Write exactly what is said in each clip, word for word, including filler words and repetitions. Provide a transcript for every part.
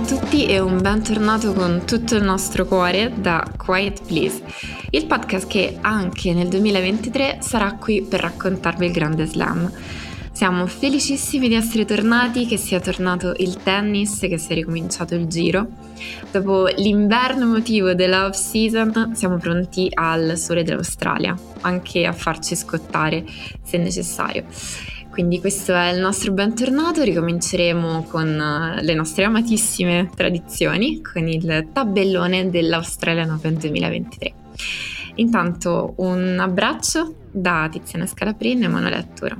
a tutti e un bentornato con tutto il nostro cuore da Quiet Please, il podcast che anche nel duemilaventitré sarà qui per raccontarvi il Grande Slam. Siamo felicissimi di essere tornati, che sia tornato il tennis, che sia ricominciato il giro. Dopo l'inverno emotivo della off season siamo pronti al sole dell'Australia, anche a farci scottare se necessario. Quindi questo è il nostro bentornato, ricominceremo con le nostre amatissime tradizioni, con il tabellone dell'Australian Open duemilaventitré. Intanto un abbraccio da Tiziana Scalaprin e Manuela Atturo.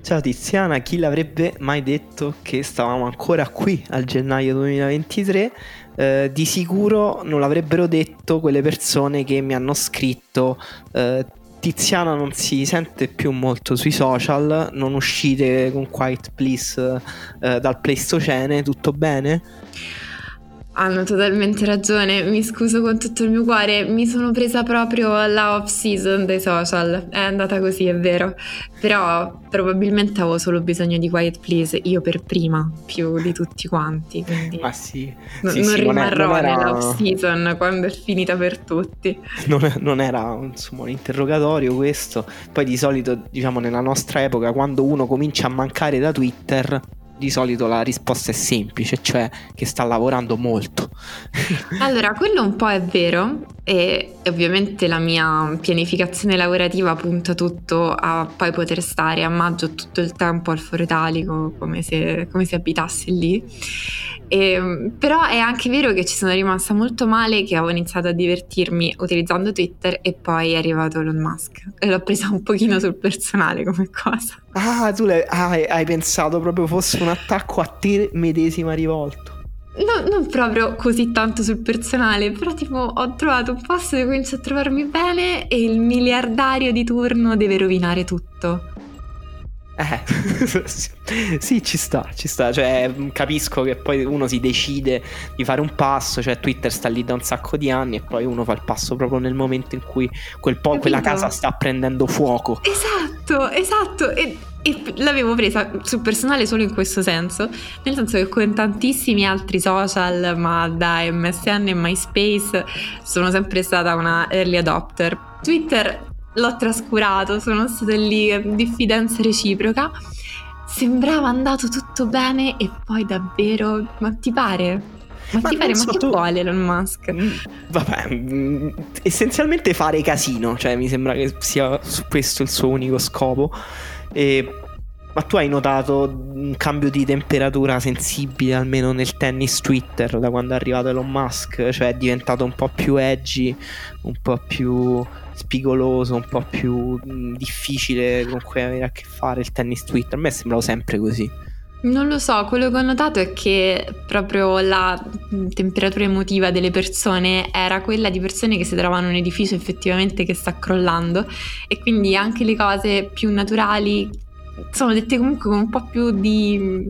Ciao Tiziana, chi l'avrebbe mai detto che stavamo ancora qui al gennaio duemilaventitré? Eh, di sicuro non l'avrebbero detto quelle persone che mi hanno scritto eh, Tiziana non si sente più molto sui social, non uscite con Quiet Please eh, dal Pleistocene, tutto bene? Hanno totalmente ragione, mi scuso con tutto il mio cuore, mi sono presa proprio la off season dei social, è andata così, è vero, però probabilmente avevo solo bisogno di Quiet Please, io per prima, più di tutti quanti, quindi ma sì, sì, n- sì, non sì, rimarrò non era... nella off season quando è finita per tutti. Non, non era insomma un interrogatorio questo, poi di solito diciamo nella nostra epoca quando uno comincia a mancare da Twitter di solito la risposta è semplice, cioè che sta lavorando molto. Allora, quello un po' è vero e ovviamente la mia pianificazione lavorativa punta tutto a poi poter stare a maggio tutto il tempo al Foro Italico come se, come se abitassi lì. E, però è anche vero che ci sono rimasta molto male, che avevo iniziato a divertirmi utilizzando Twitter e poi è arrivato Elon Musk e l'ho presa un pochino sul personale come cosa. Ah, tu l'hai, hai, hai pensato proprio fosse un attacco a te medesima rivolto? No, non proprio così tanto sul personale, però tipo ho trovato un posto dove comincio a trovarmi bene e il miliardario di turno deve rovinare tutto. Eh, sì, ci sta, ci sta, cioè capisco che poi uno si decide di fare un passo, cioè Twitter sta lì da un sacco di anni e poi uno fa il passo proprio nel momento in cui quel po- quella casa sta prendendo fuoco. Esatto, esatto, e, e l'avevo presa sul personale solo in questo senso, nel senso che con tantissimi altri social, ma da M S N e MySpace sono sempre stata una early adopter. Twitter l'ho trascurato, sono stata lì, diffidenza reciproca, sembrava andato tutto bene e poi davvero, ma ti pare? Ma, ma ti pare, so, ma che tu... vuole Elon Musk? Vabbè, essenzialmente fare casino, cioè mi sembra che sia questo il suo unico scopo. E... ma tu hai notato un cambio di temperatura sensibile almeno nel tennis Twitter da quando è arrivato Elon Musk? Cioè è diventato un po' più edgy, un po' più spigoloso, un po' più difficile con cui avere a che fare il tennis Twitter? A me sembrava sempre così. Non lo so, quello che ho notato è che proprio la temperatura emotiva delle persone era quella di persone che si trovano in un edificio effettivamente che sta crollando e quindi anche le cose più naturali sono dette comunque con un po' più di,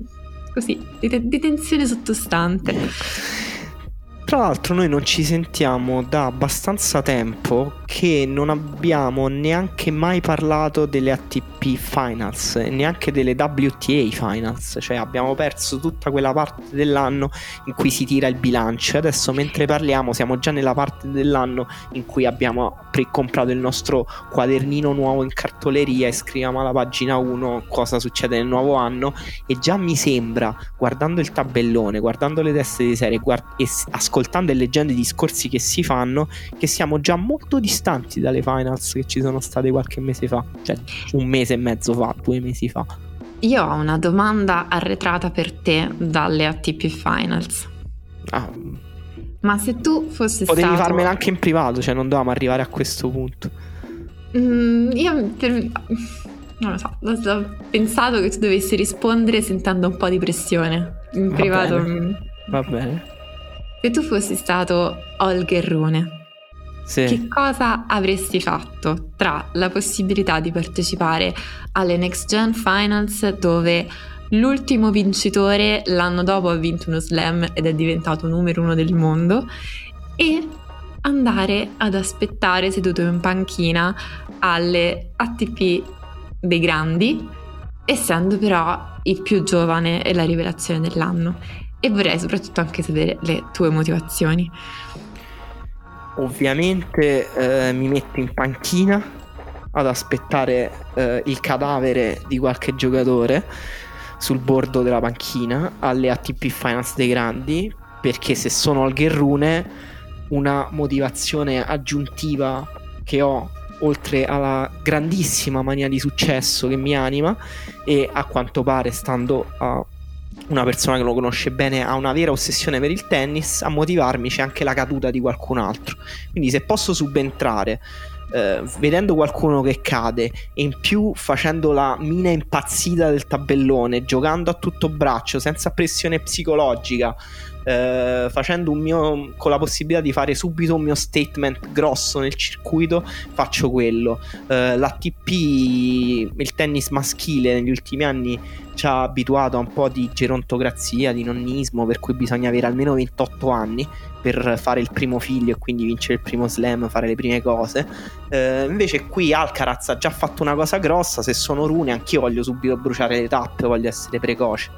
così, di, te- di tensione sottostante. Tra l'altro noi non ci sentiamo da abbastanza tempo che non abbiamo neanche mai parlato delle A T P Finals, neanche delle W T A Finals, cioè abbiamo perso tutta quella parte dell'anno in cui si tira il bilancio. Adesso mentre parliamo siamo già nella parte dell'anno in cui abbiamo precomprato il nostro quadernino nuovo in cartoleria e scriviamo alla pagina uno cosa succede nel nuovo anno e già mi sembra, guardando il tabellone, guardando le teste di serie guard- e ascoltando ascoltando e leggendo i discorsi che si fanno che siamo già molto distanti dalle finals che ci sono state qualche mese fa, cioè un mese e mezzo fa, due mesi fa. Io ho una domanda arretrata per te dalle A T P Finals. Ah. Ma se tu fossi potevi stato... potevi farmela anche in privato, cioè non dovevamo arrivare a questo punto. Mm, io per... non lo so, ho pensato che tu dovessi rispondere sentendo un po' di pressione in va privato. Bene. Va bene. Se tu fossi stato Olgherrone, sì, che cosa avresti fatto tra la possibilità di partecipare alle Next Gen Finals, dove l'ultimo vincitore l'anno dopo ha vinto uno slam ed è diventato numero uno del mondo, e andare ad aspettare seduto in panchina alle A T P dei grandi, essendo però il più giovane e la rivelazione dell'anno? E vorrei soprattutto anche sapere le tue motivazioni. Ovviamente eh, mi metto in panchina ad aspettare eh, il cadavere di qualche giocatore sul bordo della panchina alle A T P Finals dei grandi, perché se sono Olgherrune, una motivazione aggiuntiva che ho, oltre alla grandissima mania di successo che mi anima, e a quanto pare, stando a una persona che lo conosce bene, ha una vera ossessione per il tennis, a motivarmi c'è anche la caduta di qualcun altro. Quindi se posso subentrare eh, vedendo qualcuno che cade, e in più facendo la mina impazzita del tabellone, giocando a tutto braccio, senza pressione psicologica, eh, facendo un mio, con la possibilità di fare subito un mio statement grosso nel circuito, faccio quello. eh, l'A T P, il tennis maschile negli ultimi anni ci ha abituato a un po' di gerontocrazia, di nonnismo, per cui bisogna avere almeno ventotto anni per fare il primo figlio e quindi vincere il primo slam, fare le prime cose. eh, invece qui Alcaraz ha già fatto una cosa grossa. Se sono Rune, anch'io voglio subito bruciare le tappe, voglio essere precoce.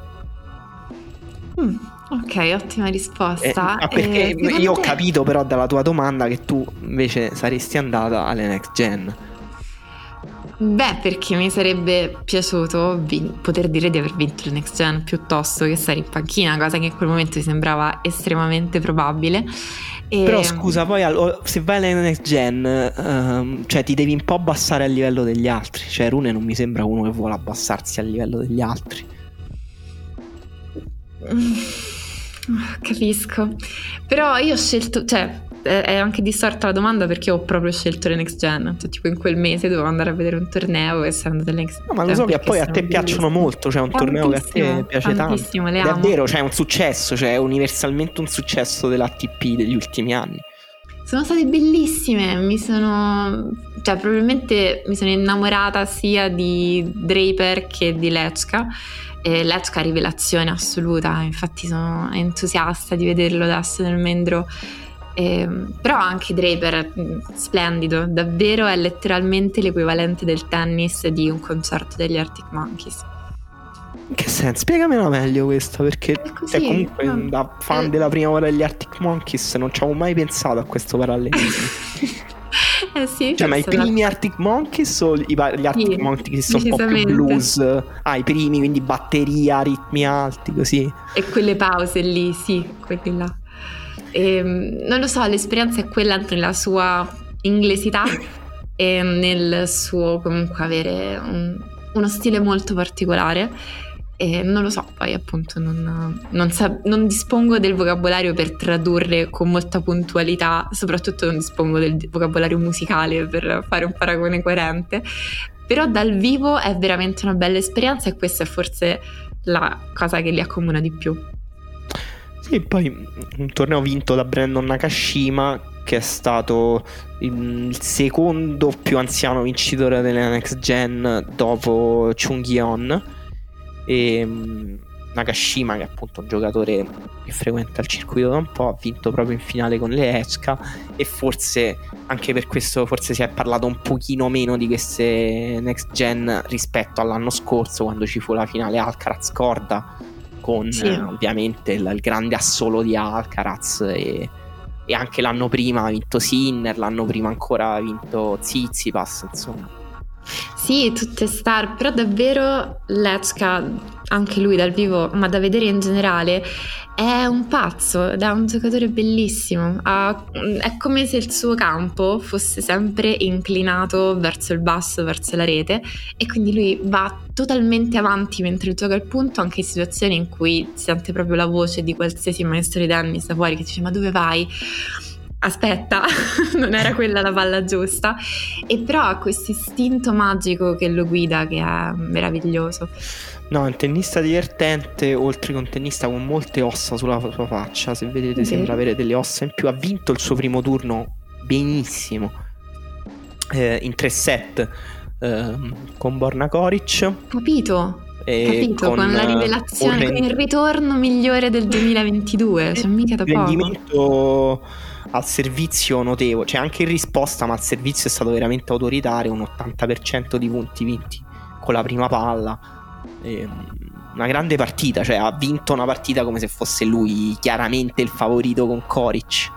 mm, ok, ottima risposta. eh, perché eh, io ho capito però dalla tua domanda che tu invece saresti andata alle Next Gen. Beh, perché mi sarebbe piaciuto vin- poter dire di aver vinto il Next Gen piuttosto che stare in panchina, cosa che in quel momento mi sembrava estremamente probabile. E... Però scusa, poi all- se vai alla Next Gen, uh, cioè ti devi un po' abbassare al livello degli altri. Cioè Rune non mi sembra uno che vuole abbassarsi al livello degli altri. Capisco. Però io ho scelto... cioè, è anche distorta la domanda, perché ho proprio scelto le Next Gen, cioè, tipo in quel mese dovevo andare a vedere un torneo e sono andata alle Next Gen. No, ma lo so che poi a te piacciono molto, cioè un torneo che a te piace tantissimo, tanto è vero, cioè è un successo, cioè è universalmente un successo dell'A T P degli ultimi anni. Sono state bellissime, mi sono, cioè probabilmente mi sono innamorata sia di Draper che di Lechka. E Lechka rivelazione assoluta, infatti sono entusiasta di vederlo da nel Mendro. Eh, però anche Draper splendido, davvero è letteralmente l'equivalente del tennis di un concerto degli Arctic Monkeys. In che senso? Spiegamela meglio questa, perché così, è comunque no, da fan eh, della prima ora degli Arctic Monkeys non ci avevo mai pensato a questo parallelismo. Eh sì, cioè, ma i primi la... Arctic Monkeys o gli Arctic sì, Monkeys sono un po' più blues? Ah, i primi, quindi batteria, ritmi alti, così. E quelle pause lì, sì, quelli là. E, non lo so, l'esperienza è quella nella sua inglesità e nel suo comunque avere un, uno stile molto particolare, e non lo so, poi appunto non, non, sa, non dispongo del vocabolario per tradurre con molta puntualità, soprattutto non dispongo del vocabolario musicale per fare un paragone coerente, però dal vivo è veramente una bella esperienza, e questa è forse la cosa che li accomuna di più. E poi un torneo vinto da Brandon Nakashima, che è stato il secondo più anziano vincitore della Next Gen dopo Chung-Hyeon. E Nakashima, che è appunto un giocatore che frequenta il circuito da un po', ha vinto proprio in finale con Lechka, e forse anche per questo forse si è parlato un pochino meno di queste Next Gen rispetto all'anno scorso, quando ci fu la finale Alcaraz-Korda, con sì. eh, ovviamente la, il grande assolo di Alcaraz, e, e anche l'anno prima ha vinto Sinner, l'anno prima ancora ha vinto Tsitsipas, insomma. Sì, tutte star, però davvero Lechka, anche lui dal vivo, ma da vedere in generale, è un pazzo, è un giocatore bellissimo, ha, è come se il suo campo fosse sempre inclinato verso il basso, verso la rete, e quindi lui va totalmente avanti mentre gioca al punto, anche in situazioni in cui si sente proprio la voce di qualsiasi maestro di tennis da fuori che dice: ma dove vai? aspetta, non era quella la palla giusta, e però ha questo istinto magico che lo guida, che è meraviglioso. No, è un tennista divertente, oltre che un tennista con molte ossa sulla sua faccia, se vedete, okay, sembra avere delle ossa in più. Ha vinto il suo primo turno benissimo, eh, in tre set, eh, con Borna Koric. Capito? Capito, con, con la rivelazione, con il ritorno migliore del duemilaventidue, cioè mica da poco. Rendimento al servizio notevole, cioè anche in risposta, ma al servizio è stato veramente autoritario, un ottanta per cento di punti vinti con la prima palla, e una grande partita, cioè ha vinto una partita come se fosse lui chiaramente il favorito con Koric,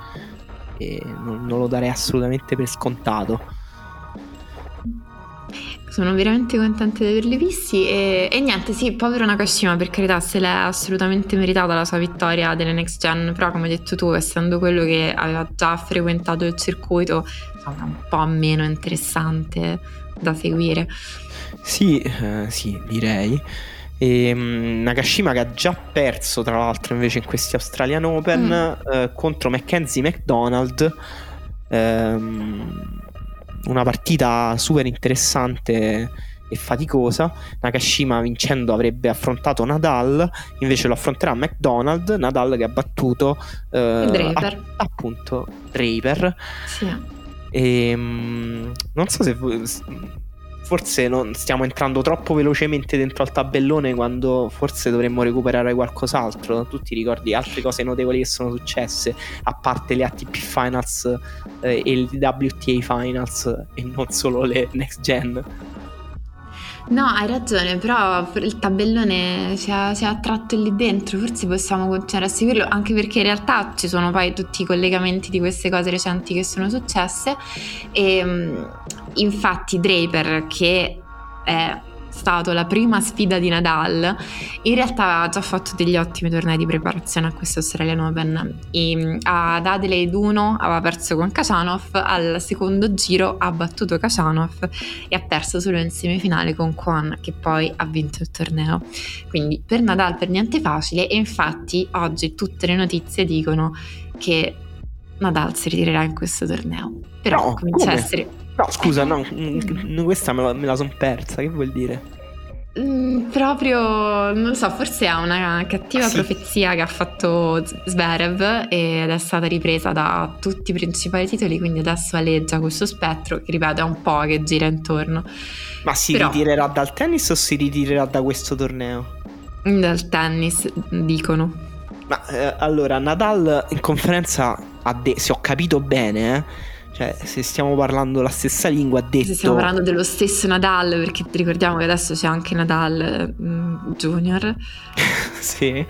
e non, non lo darei assolutamente per scontato. Sono veramente contenta di averli visti e, e niente, sì, povero Nakashima, per carità, se l'è assolutamente meritata la sua vittoria delle Next Gen, però come hai detto tu, essendo quello che aveva già frequentato il circuito, insomma, un po' meno interessante da seguire. Sì, eh, sì, direi. E, um, Nakashima, che ha già perso tra l'altro invece in questi Australian Open mm. eh, contro Mackenzie McDonald, ehm una partita super interessante e faticosa. Nakashima vincendo avrebbe affrontato Nadal, invece lo affronterà McDonald. Nadal che ha battuto eh, Draper. A, appunto Draper, sì. E, mh, non so se forse non stiamo entrando troppo velocemente dentro al tabellone, quando forse dovremmo recuperare qualcos'altro. Tu ti ricordi altre cose notevoli che sono successe, a parte le A T P Finals eh, e il W T A Finals, e non solo le Next Gen? No, hai ragione, però il tabellone ci ha, ci ha attratto lì dentro, forse possiamo continuare a seguirlo, anche perché in realtà ci sono poi tutti i collegamenti di queste cose recenti che sono successe. E infatti Draper, che è stato la prima sfida di Nadal, in realtà ha già fatto degli ottimi tornei di preparazione a questo Australian Open. E ad Adelaide uno aveva perso con Khachanov, al secondo giro ha battuto Khachanov e ha perso solo in semifinale con Kwon, che poi ha vinto il torneo. Quindi per Nadal per niente facile, e infatti oggi tutte le notizie dicono che Nadal si ritirerà in questo torneo. Però no, comincia come? a essere... No, scusa, no, questa me la, me la son persa, che vuol dire? Mm, proprio, non lo so, forse ha una cattiva ah, sì. profezia che ha fatto Zverev, ed è stata ripresa da tutti i principali titoli, quindi adesso aleggia questo spettro che, ripeto, è un po' che gira intorno. Ma si Però... ritirerà dal tennis o si ritirerà da questo torneo? Dal tennis, dicono. Ma eh, allora, Nadal in conferenza ha de- se ho capito bene, eh, cioè se stiamo parlando la stessa lingua, ha detto, se stiamo parlando dello stesso Nadal, perché ricordiamo che adesso c'è anche Nadal mh, Junior. Sì.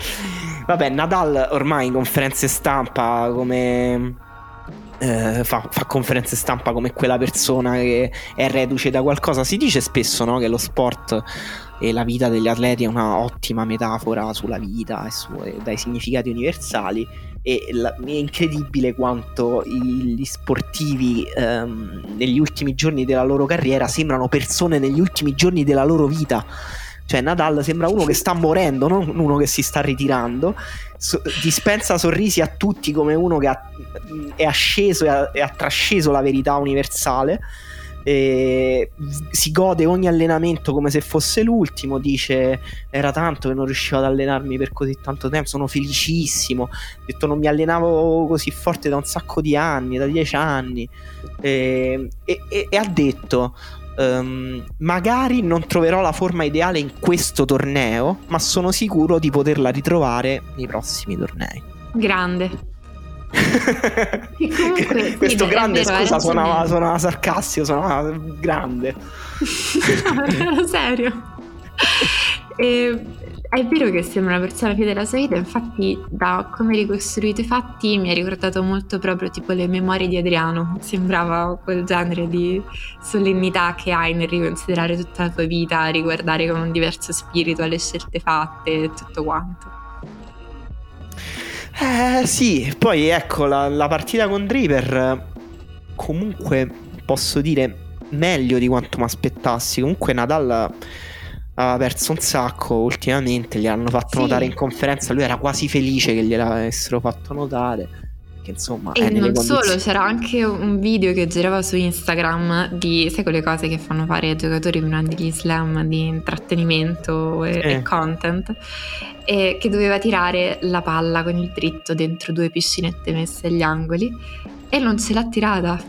Vabbè, Nadal ormai in conferenze stampa come eh, fa, fa conferenze stampa come quella persona che è reduce da qualcosa. Si dice spesso, no, che lo sport e la vita degli atleti è una ottima metafora sulla vita e, su, e dai significati universali, e la, è incredibile quanto i, gli sportivi um, negli ultimi giorni della loro carriera sembrano persone negli ultimi giorni della loro vita. Cioè Nadal sembra uno che sta morendo, non uno che si sta ritirando. So, dispensa sorrisi a tutti come uno che ha, è asceso e ha, e ha trasceso la verità universale. E si gode ogni allenamento come se fosse l'ultimo. Dice: era tanto che non riuscivo ad allenarmi per così tanto tempo, sono felicissimo. Ho detto, non mi allenavo così forte da un sacco di anni, da dieci anni. E, e, e, e ha detto: um, magari non troverò la forma ideale in questo torneo, ma sono sicuro di poterla ritrovare nei prossimi tornei. Grande. Comunque, questo sì, grande vero, scusa suonava, suonava sarcastico, suonava grande. No, era serio. E, è vero che sembra una persona fedele alla sua vita. Infatti, da come ricostruito i fatti, mi ha ricordato molto proprio tipo le memorie di Adriano. Sembrava quel genere di solennità che hai nel riconsiderare tutta la tua vita, riguardare con un diverso spirito alle scelte fatte e tutto quanto. Eh sì, poi ecco la, la partita con Draper, comunque posso dire meglio di quanto mi aspettassi. Comunque Nadal ha perso un sacco ultimamente, gli hanno fatto sì. notare in conferenza, lui era quasi felice che gliel'avessero fatto notare. che insomma e è non solo condizioni. C'era anche un video che girava su Instagram di, sai, quelle cose che fanno fare ai giocatori durante gli slam di intrattenimento e, eh. e content, e che doveva tirare la palla con il dritto dentro due piscinette messe agli angoli e non ce l'ha tirata.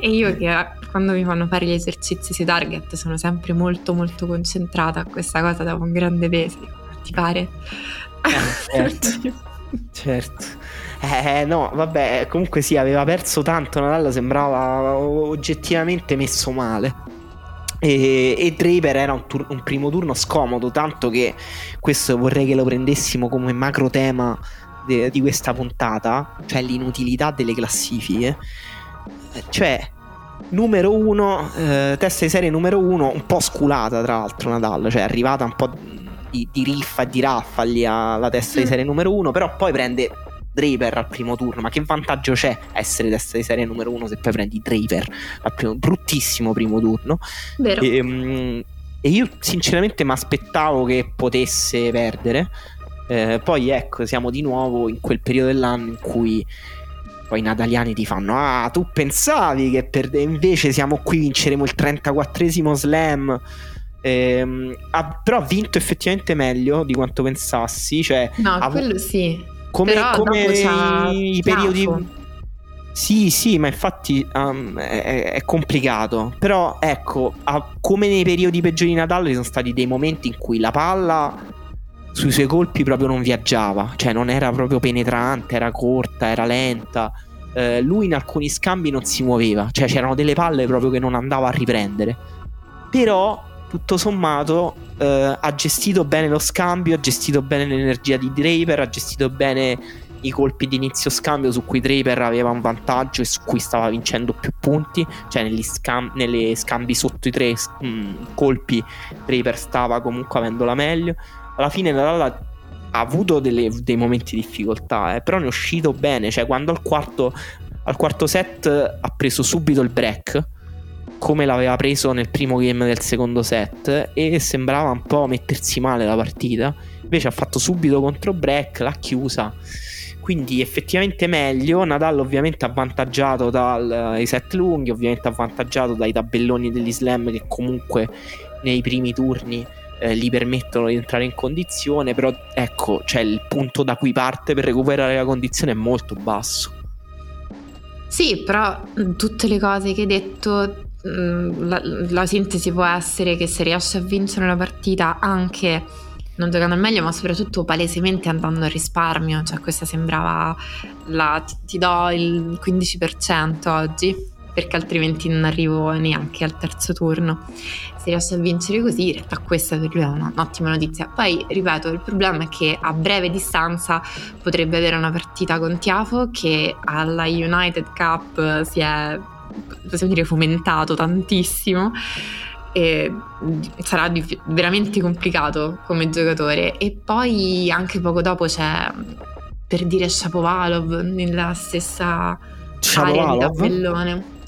E io che quando mi fanno fare gli esercizi sui target sono sempre molto molto concentrata a questa cosa, davo un grande peso, ti pare? Eh, certo, certo. Eh, no, vabbè, comunque sì, aveva perso tanto, Nadal sembrava oggettivamente messo male. E, e Draper era un, tur- un primo turno scomodo, tanto che questo vorrei che lo prendessimo come macro tema de- di questa puntata, cioè l'inutilità delle classifiche. Cioè, numero uno, eh, testa di serie numero uno, un po' sculata tra l'altro Nadal, cioè è arrivata un po' di, di riffa e di raffa lì alla testa mm. di serie numero uno, però poi prende Draper al primo turno. Ma che vantaggio c'è essere testa di serie numero uno se poi prendi Draper al primo, bruttissimo primo turno. Vero. E, e io sinceramente mi aspettavo che potesse perdere, eh, poi ecco, siamo di nuovo in quel periodo dell'anno in cui poi i nataliani ti fanno: ah, tu pensavi che per... invece siamo qui, vinceremo il trentaquattresimo slam. Ehm, ha, però ha vinto effettivamente meglio di quanto pensassi, cioè, no, ha... quello sì. Come, come i periodi. Sì, sì, ma infatti um, è, è complicato. Però ecco, a, come nei periodi peggiori di Natale, ci sono stati dei momenti in cui la palla sui suoi colpi proprio non viaggiava, cioè non era proprio penetrante, era corta, era lenta. Eh, lui in alcuni scambi non si muoveva, cioè c'erano delle palle proprio che non andava a riprendere. Però tutto sommato eh, ha gestito bene lo scambio, ha gestito bene l'energia di Draper, ha gestito bene i colpi di inizio scambio su cui Draper aveva un vantaggio e su cui stava vincendo più punti, cioè negli scambi, nelle scambi sotto i tre mh, colpi Draper stava comunque avendola meglio. Alla fine Nadal ha avuto delle, dei momenti di difficoltà, eh, però ne è uscito bene, cioè quando al quarto, al quarto set ha preso subito il break, come l'aveva preso nel primo game del secondo set, e sembrava un po' mettersi male la partita, invece ha fatto subito contro break, l'ha chiusa, quindi effettivamente meglio. Nadal ovviamente avvantaggiato dai set lunghi, ovviamente avvantaggiato dai tabelloni degli slam che comunque nei primi turni eh, gli permettono di entrare in condizione, però ecco, cioè il punto da cui parte per recuperare la condizione è molto basso. Sì, però tutte le cose che hai detto, La, la sintesi può essere che se riesce a vincere una partita anche non giocando al meglio, ma soprattutto palesemente andando al risparmio, cioè questa sembrava la, ti, ti do il quindici per cento oggi perché altrimenti non arrivo neanche al terzo turno. Se riesce a vincere così, in realtà questa per lui è una, un'ottima notizia. Poi ripeto, il problema è che a breve distanza potrebbe avere una partita con Tiafoe, che alla United Cup si è, possiamo dire, fomentato tantissimo, e sarà dif- veramente complicato come giocatore. E poi anche poco dopo c'è, per dire, Shapovalov nella stessa area di tabellone,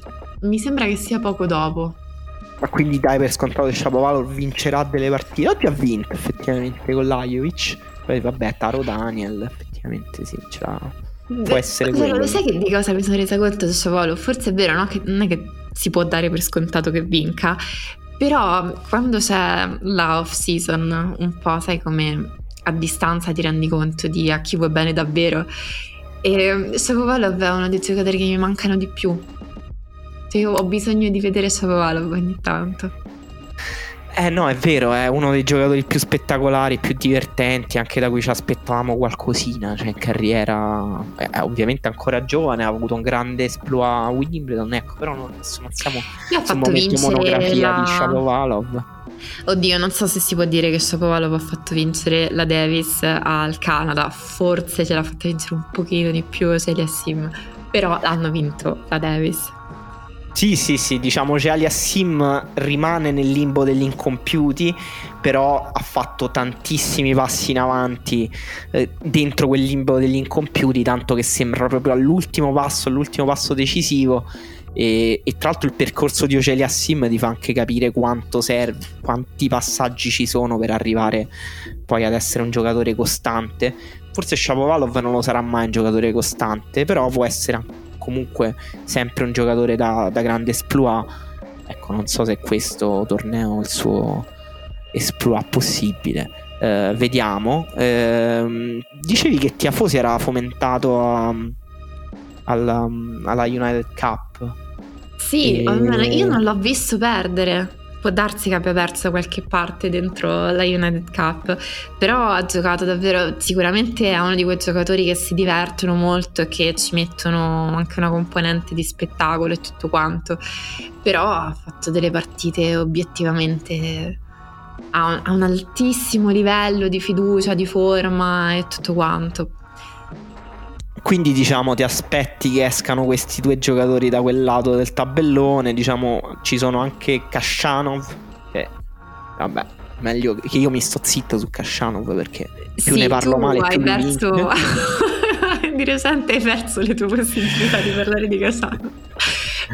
mi sembra che sia poco dopo. Ma quindi dai per scontato che Shapovalov vincerà delle partite? Oggi ha vinto effettivamente con Lajovic, poi vabbè, Taro Daniel effettivamente sì, ce l'ha. Può essere quello. Lo sai che di cosa mi sono resa conto su Shapovalov? Forse è vero, no? Che non è che si può dare per scontato che vinca, però quando c'è la off season un po', sai, come a distanza ti rendi conto di a chi vuoi bene davvero, e Shapovalov è uno dei giocatori che mi mancano di più, cioè io ho bisogno di vedere Shapovalov ogni tanto. Eh no, è vero, è uno dei giocatori più spettacolari, più divertenti, anche da cui ci aspettavamo qualcosina, cioè in carriera. È ovviamente ancora giovane, ha avuto un grande esploit a Wimbledon, ecco, però non, non siamo in momento monografia la... di Shapovalov. Oddio, non so se si può dire che Shapovalov ha fatto vincere la Davis al Canada, forse ce l'ha fatta vincere un pochino di più Celia Sim, però hanno vinto la Davis. Sì, sì, sì, diciamo che Aliassim rimane nel limbo degli incompiuti, però ha fatto tantissimi passi in avanti eh, dentro quel limbo degli incompiuti, tanto che sembra proprio all'ultimo passo, all'ultimo passo decisivo. E, e tra l'altro il percorso di Ocelia Sim ti fa anche capire quanto serve, quanti passaggi ci sono per arrivare poi ad essere un giocatore costante, forse Shapovalov non lo sarà mai un giocatore costante, però può essere comunque sempre un giocatore da, da grande esploit. Ecco, non so se questo torneo è il suo esploit possibile. Eh, vediamo. Eh, dicevi che Tiafosi era fomentato a, alla, alla United Cup. Sì, e... almeno io non l'ho visto perdere. Può darsi che abbia perso qualche parte dentro la United Cup, però ha giocato davvero, sicuramente è uno di quei giocatori che si divertono molto e che ci mettono anche una componente di spettacolo e tutto quanto, però ha fatto delle partite obiettivamente a un, a un altissimo livello di fiducia, di forma e tutto quanto. Quindi diciamo ti aspetti che escano questi due giocatori da quel lato del tabellone. Diciamo ci sono anche Khachanov, che vabbè, meglio che io mi sto zitta su Khachanov, perché più sì, ne parlo male più mi perso... Di recente hai perso le tue possibilità di parlare di Khachanov.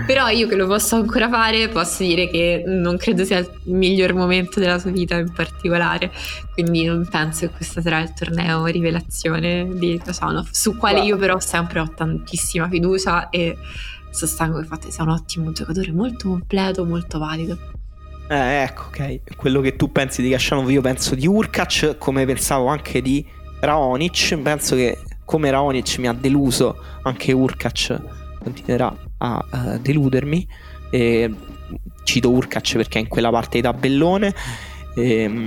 Però io che lo posso ancora fare posso dire che non credo sia il miglior momento della sua vita in particolare, quindi non penso che questo sarà il torneo rivelazione di Khachanov, su quale io però sempre ho tantissima fiducia e sostengo che infatti sia un ottimo giocatore, molto completo, molto valido. Eh, ecco, ok, quello che tu pensi di Khachanov io penso di Urkac, come pensavo anche di Raonic. Penso che come Raonic mi ha deluso, anche Urkac continuerà a uh, deludermi. Eh, cito Urkac perché è in quella parte di tabellone. Eh,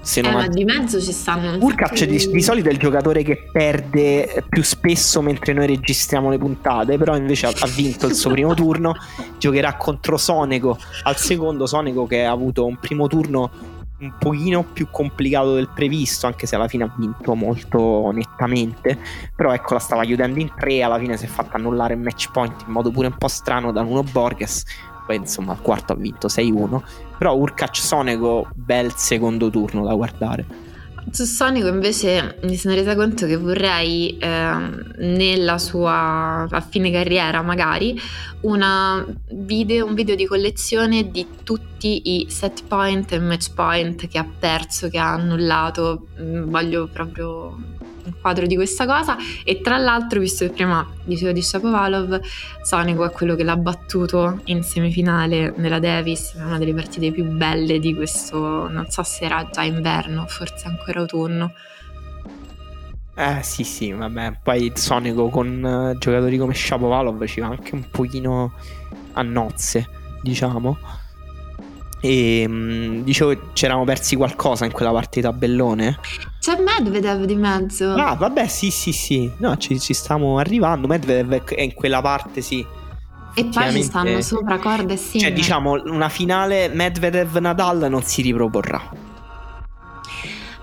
se non eh, ma di mezzo ci stanno. Urkac di, di solito è il giocatore che perde più spesso mentre noi registriamo le puntate, però invece ha, ha vinto il suo primo turno. Giocherà contro Sonego al secondo, Sonego che ha avuto un primo turno un pochino più complicato del previsto, anche se alla fine ha vinto molto nettamente, però ecco, la stava chiudendo in tre, alla fine si è fatta annullare il match point in modo pure un po' strano da Nuno Borges, poi insomma al quarto ha vinto sei uno. Però Urkac Sonego, bel secondo turno da guardare. Su Sonego invece mi sono resa conto che vorrei eh, nella sua a fine carriera magari una video, un video di collezione di tutti i set point e match point che ha perso, che ha annullato. Voglio proprio un quadro di questa cosa. E tra l'altro, visto che prima dicevo di Shapovalov, Sonego è quello che l'ha battuto in semifinale nella Davis, una delle partite più belle di questo, non so se era già inverno, forse ancora autunno. Eh sì sì, vabbè, poi Sonego con uh, giocatori come Shapovalov ci va anche un pochino a nozze, diciamo. E mh, dicevo, c'eravamo persi qualcosa in quella parte di tabellone. C'è Medvedev di mezzo. Ah vabbè, sì sì sì, no, ci, ci stiamo arrivando. Medvedev è in quella parte, sì. E poi ci stanno sopra Corda e Sinner. Cioè diciamo una finale Medvedev-Nadal non si riproporrà.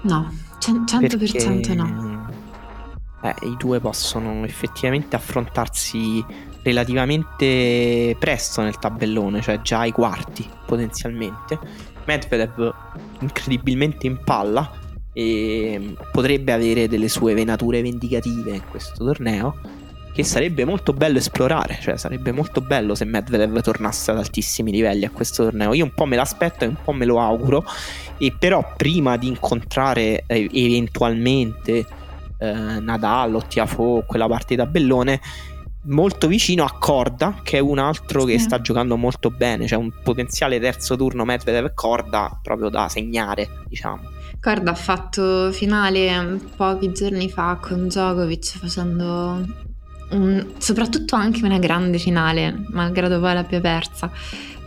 No, cento per cento perché... no. Eh, i due possono effettivamente affrontarsi relativamente presto nel tabellone, cioè già ai quarti potenzialmente. Medvedev incredibilmente in palla e potrebbe avere delle sue venature vendicative in questo torneo, che sarebbe molto bello esplorare. Cioè sarebbe molto bello se Medvedev tornasse ad altissimi livelli a questo torneo. Io un po' me l'aspetto e un po' me lo auguro, e però prima di incontrare eh, eventualmente eh, Nadal o Tiafoe, quella parte di tabellone molto vicino a Corda, che è un altro che sì, sta giocando molto bene. C'è cioè un potenziale terzo turno Medvedev Corda proprio da segnare, diciamo. Corda ha fatto finale pochi giorni fa con Djokovic, facendo un, soprattutto anche una grande finale, malgrado poi l'abbia persa.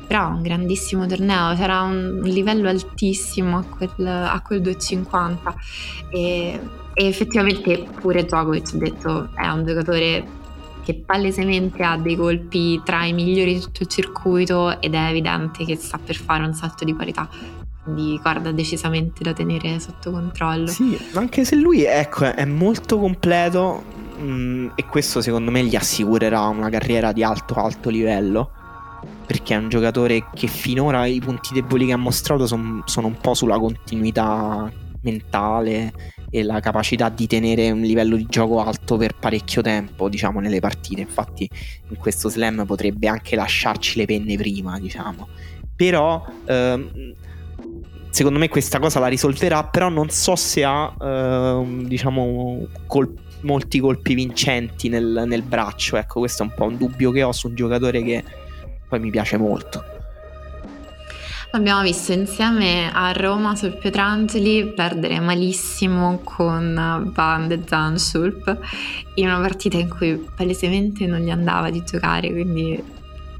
Però un grandissimo torneo, sarà un livello altissimo a quel, a quel duecentocinquanta. E, e effettivamente pure Djokovic, ho detto, è un giocatore che palesemente ha dei colpi tra i migliori di tutto il circuito ed è evidente che sta per fare un salto di qualità, quindi Corda decisamente da tenere sotto controllo. Sì, anche se lui, ecco, è molto completo, mh, e questo secondo me gli assicurerà una carriera di alto alto livello, perché è un giocatore che finora i punti deboli che ha mostrato son, sono un po' sulla continuità mentale e la capacità di tenere un livello di gioco alto per parecchio tempo, diciamo, nelle partite. Infatti in questo slam potrebbe anche lasciarci le penne prima, diciamo. Però ehm, secondo me questa cosa la risolverà, però non so se ha eh, diciamo col- molti colpi vincenti nel, nel braccio, ecco, questo è un po' un dubbio che ho su un giocatore che poi mi piace molto. L'abbiamo visto insieme a Roma sul Pietrangeli perdere malissimo con Van de Zanschulp in una partita in cui palesemente non gli andava di giocare, quindi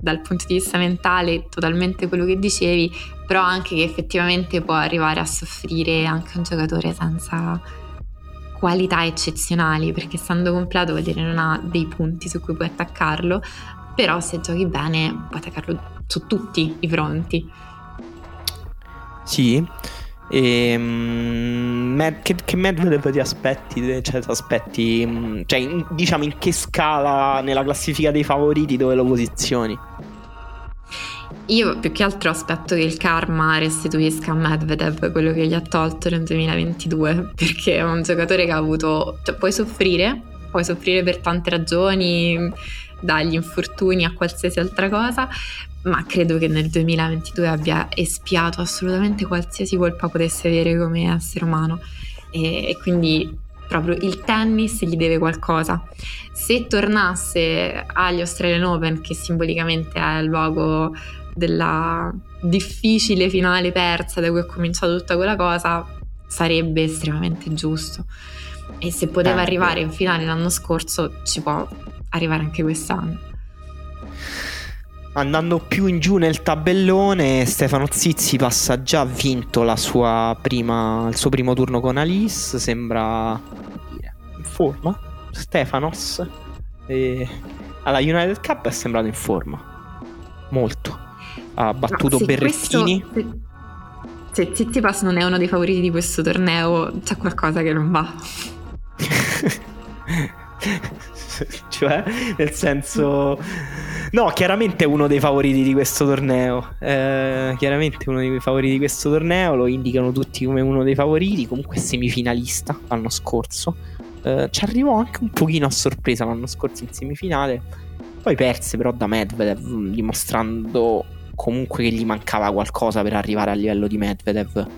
dal punto di vista mentale totalmente quello che dicevi, però anche che effettivamente può arrivare a soffrire anche un giocatore senza qualità eccezionali, perché essendo completo vuol dire non ha dei punti su cui puoi attaccarlo, però se giochi bene puoi attaccarlo su tutti i fronti. Sì, e, um, med- che, che Medvedev ti aspetti? Cioè, ti aspetti, cioè in, diciamo in che scala nella classifica dei favoriti dove lo posizioni? Io più che altro aspetto che il karma restituisca a Medvedev quello che gli ha tolto nel duemilaventidue, perché è un giocatore che ha avuto, cioè, puoi soffrire, puoi soffrire per tante ragioni, dagli infortuni a qualsiasi altra cosa, ma credo che nel duemilaventidue abbia espiato assolutamente qualsiasi colpa potesse avere come essere umano, e, e quindi proprio il tennis gli deve qualcosa. Se tornasse agli Australian Open, che simbolicamente è il luogo della difficile finale persa da cui è cominciata tutta quella cosa, sarebbe estremamente giusto, e se poteva Beh, arrivare in finale l'anno scorso ci può arrivare anche quest'anno. Andando più in giù nel tabellone, Stefano Tsitsipas ha già vinto la sua prima, il suo primo turno con Alice, sembra in forma. Stefanos e alla United Cup è sembrato in forma molto, ha battuto se Berrettini questo, se, se Tsitsipas non è uno dei favoriti di questo torneo c'è qualcosa che non va. Cioè, nel senso, no, chiaramente è uno dei favoriti di questo torneo, eh, chiaramente uno dei favoriti di questo torneo, lo indicano tutti come uno dei favoriti, comunque semifinalista l'anno scorso, eh, ci arrivò anche un pochino a sorpresa l'anno scorso in semifinale, poi perse però da Medvedev, dimostrando comunque che gli mancava qualcosa per arrivare al livello di Medvedev.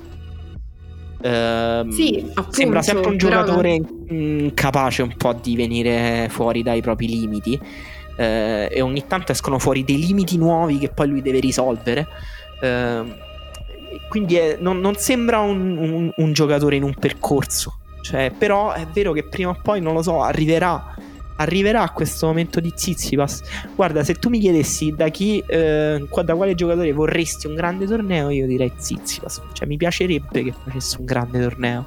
Uh, sì, appunto, sembra sempre un giocatore però... capace un po' di venire fuori dai propri limiti, uh, e ogni tanto escono fuori dei limiti nuovi che poi lui deve risolvere, uh, quindi è, non, non sembra un, un, un giocatore in un percorso, cioè, però è vero che prima o poi, non lo so, arriverà arriverà a questo momento di Tsitsipas. Guarda, se tu mi chiedessi da chi eh, da quale giocatore vorresti un grande torneo, io direi Tsitsipas, cioè mi piacerebbe che facesse un grande torneo,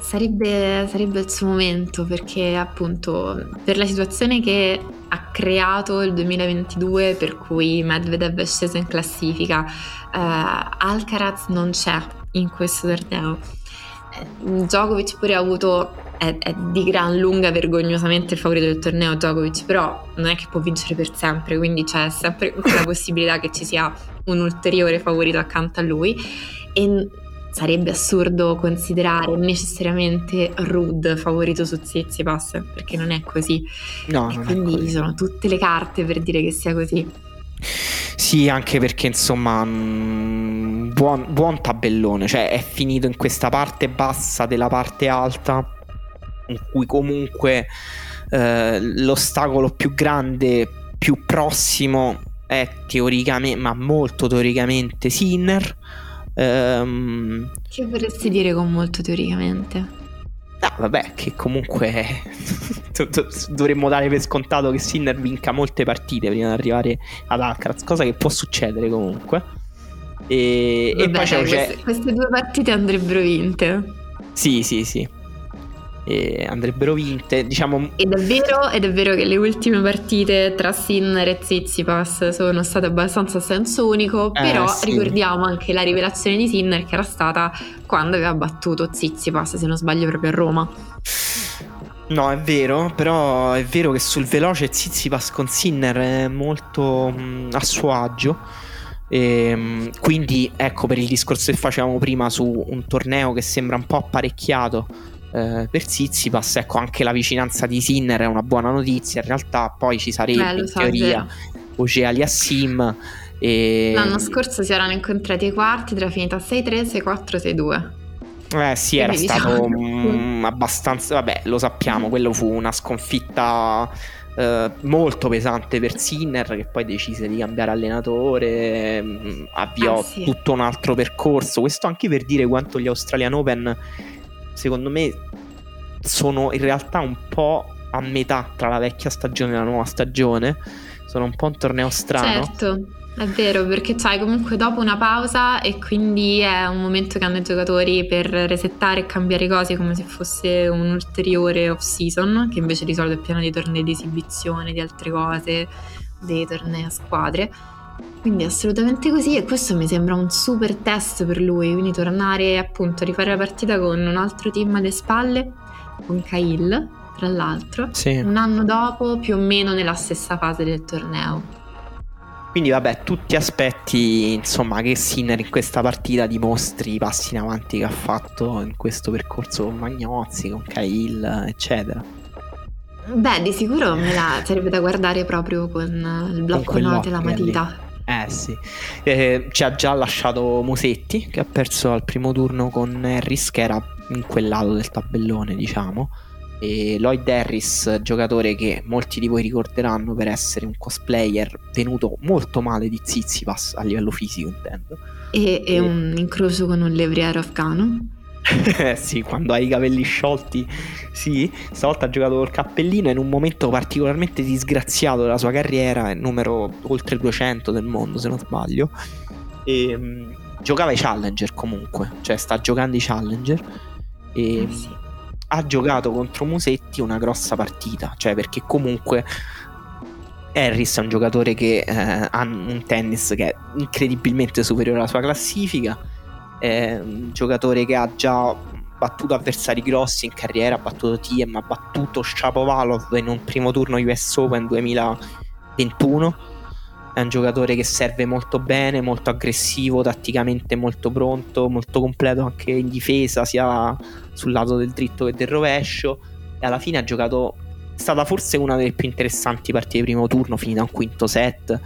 sarebbe, sarebbe il suo momento, perché appunto per la situazione che ha creato il duemilaventidue, per cui Medvedev è sceso in classifica, eh, Alcaraz non c'è in questo torneo, Djokovic pure ha avuto, è, è di gran lunga vergognosamente il favorito del torneo Djokovic, però non è che può vincere per sempre, quindi c'è sempre la possibilità che ci sia un ulteriore favorito accanto a lui, e sarebbe assurdo considerare necessariamente Ruud favorito su Tsitsipas, perché non è così, no, e non quindi è così. Sono tutte le carte per dire che sia così. Sì, anche perché insomma mh, buon, buon tabellone, cioè è finito in questa parte bassa della parte alta in cui comunque eh, l'ostacolo più grande, più prossimo è teoricamente, ma molto teoricamente, Sinner. Ehm... Che vorresti dire con molto teoricamente? Ah, vabbè, che comunque dovremmo dare per scontato che Sinner vinca molte partite prima di arrivare ad Alcaraz, cosa che può succedere comunque. E, vabbè, e poi c'è, queste, c'è... queste due partite andrebbero vinte. Sì, sì, sì. E andrebbero vinte, diciamo. Ed è vero, ed è vero che le ultime partite tra Sinner e Tsitsipas sono state abbastanza a senso unico, eh, però sì. Ricordiamo anche la rivelazione di Sinner che era stata quando aveva battuto Tsitsipas, se non sbaglio proprio a Roma. No, è vero, però è vero che sul veloce Tsitsipas con Sinner è molto mh, a suo agio. E, quindi ecco, per il discorso che facevamo prima su un torneo che sembra un po' apparecchiato Uh, per Tsitsipas, ecco, anche la vicinanza di Sinner è una buona notizia in realtà, poi ci sarebbe Bello, in teoria Oceali Aliassim, E... l'anno scorso si erano incontrati ai quarti, era finita sei tre, sei quattro, sei due. Eh sì, era quindi stato diciamo... mh, abbastanza, vabbè, lo sappiamo, quello fu una sconfitta eh, molto pesante per Sinner, che poi decise di cambiare allenatore, mh, avviò ah, sì. tutto un altro percorso. Questo anche per dire quanto gli Australian Open secondo me sono in realtà un po' a metà tra la vecchia stagione e la nuova stagione, sono un po' un torneo strano. Certo, è vero, perché c'hai comunque dopo una pausa e quindi è un momento che hanno i giocatori per resettare e cambiare cose, come se fosse un ulteriore off season, che invece di solito è pieno di tornei di esibizione, di altre cose, dei tornei a squadre. Quindi assolutamente così, e questo mi sembra un super test per lui, quindi tornare appunto a rifare la partita con un altro team alle spalle, con Cahill tra l'altro, sì. un anno dopo più o meno nella stessa fase del torneo. Quindi vabbè, tutti aspetti insomma che Sinner in questa partita dimostri i passi in avanti che ha fatto in questo percorso con Magnozzi, con Cahill eccetera. Beh, di sicuro me la sarebbe da guardare proprio con il blocco note e la matita lì. Eh sì, eh, ci ha già lasciato Musetti, che ha perso al primo turno con Harris, che era in quel lato del tabellone diciamo, e Lloyd Harris, giocatore che molti di voi ricorderanno per essere un cosplayer venuto molto male di Tsitsipas a livello fisico intendo, e, e, e... un incrocio con un levriero afghano. Sì, quando hai i capelli sciolti, sì, stavolta ha giocato col cappellino in un momento particolarmente disgraziato della sua carriera, è numero oltre duecento del mondo se non sbaglio, e mh, giocava i Challenger comunque, cioè sta giocando i Challenger e sì. ha giocato contro Musetti una grossa partita, cioè perché comunque Harris è un giocatore che eh, ha un tennis che è incredibilmente superiore alla sua classifica. È un giocatore che ha già battuto avversari grossi in carriera, ha battuto Thiem, ha battuto Shapovalov in un primo turno U S Open duemilaventuno. È un giocatore che serve molto bene, molto aggressivo, tatticamente molto pronto, molto completo anche in difesa, sia sul lato del dritto che del rovescio, e alla fine ha giocato, è stata forse una delle più interessanti partite di primo turno, finita un quinto set.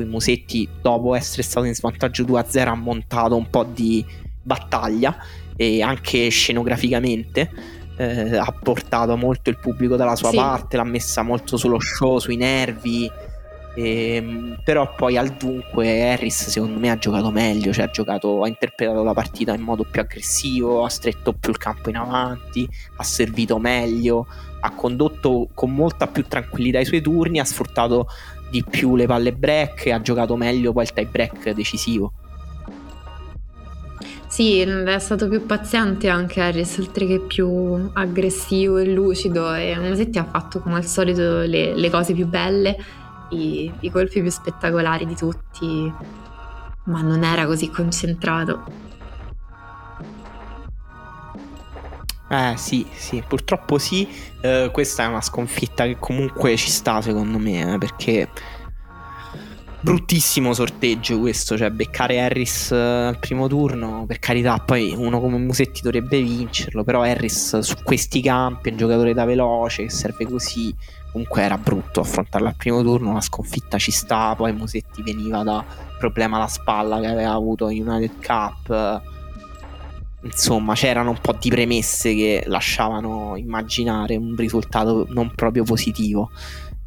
Musetti, dopo essere stato in svantaggio due a zero, ha montato un po' di battaglia e anche scenograficamente eh, ha portato molto il pubblico dalla sua sì. parte, l'ha messa molto sullo show, sui nervi, e, però poi al dunque Harris secondo me ha giocato meglio, cioè ha giocato, ha interpretato la partita in modo più aggressivo, ha stretto più il campo in avanti, ha servito meglio, ha condotto con molta più tranquillità i suoi turni, ha sfruttato di più le palle break, ha giocato meglio poi il tie break decisivo. Sì, è stato più paziente anche Harris, oltre che più aggressivo e lucido, e Musetti ha fatto come al solito le, le cose più belle, i, i colpi più spettacolari di tutti, ma non era così concentrato. Eh sì, sì, purtroppo sì, eh, questa è una sconfitta che comunque ci sta secondo me, eh, perché bruttissimo sorteggio questo, cioè beccare Harris eh, al primo turno, per carità, poi uno come Musetti dovrebbe vincerlo, però Harris su questi campi è un giocatore da veloce, che serve così, comunque era brutto affrontarlo al primo turno, la sconfitta ci sta, poi Musetti veniva da problema alla spalla che aveva avuto in United Cup, eh, insomma c'erano un po' di premesse che lasciavano immaginare un risultato non proprio positivo.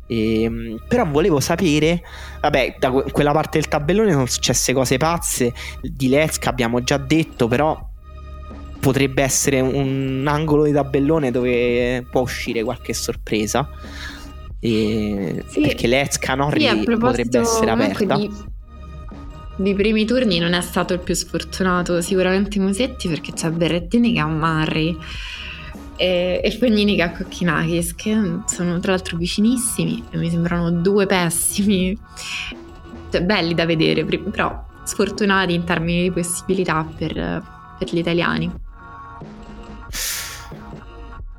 E, però volevo sapere, vabbè, da que- quella parte del tabellone sono successe cose pazze, di Lezka abbiamo già detto, però potrebbe essere un angolo di tabellone dove può uscire qualche sorpresa, e, sì, perché Lezka Norrie sì, potrebbe essere aperta di... Nei primi turni non è stato il più sfortunato sicuramente Musetti, perché c'è Berrettini che ha Murray e, e Fognini che ha Kokkinakis, che sono tra l'altro vicinissimi e mi sembrano due pessimi, cioè, belli da vedere però sfortunati in termini di possibilità per, per gli italiani.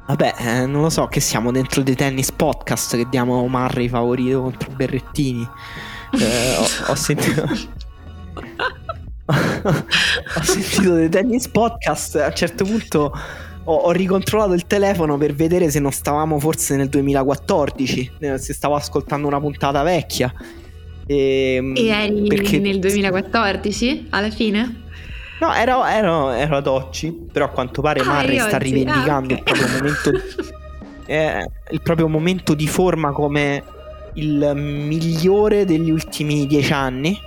Vabbè, eh, non lo so, che siamo dentro dei tennis podcast che diamo Murray favorito contro Berrettini. eh, ho, ho sentito ho sentito dei tennis podcast, a un certo punto ho, ho ricontrollato il telefono per vedere se non stavamo forse nel duemilaquattordici, se stavo ascoltando una puntata vecchia, E, e eri perché... nel duemilaquattordici alla fine? No, ero, ero, ero ad oggi, però a quanto pare ah, Marre sta oggi. rivendicando ah, okay. il, proprio momento, eh, il proprio momento di forma come il migliore degli ultimi dieci anni.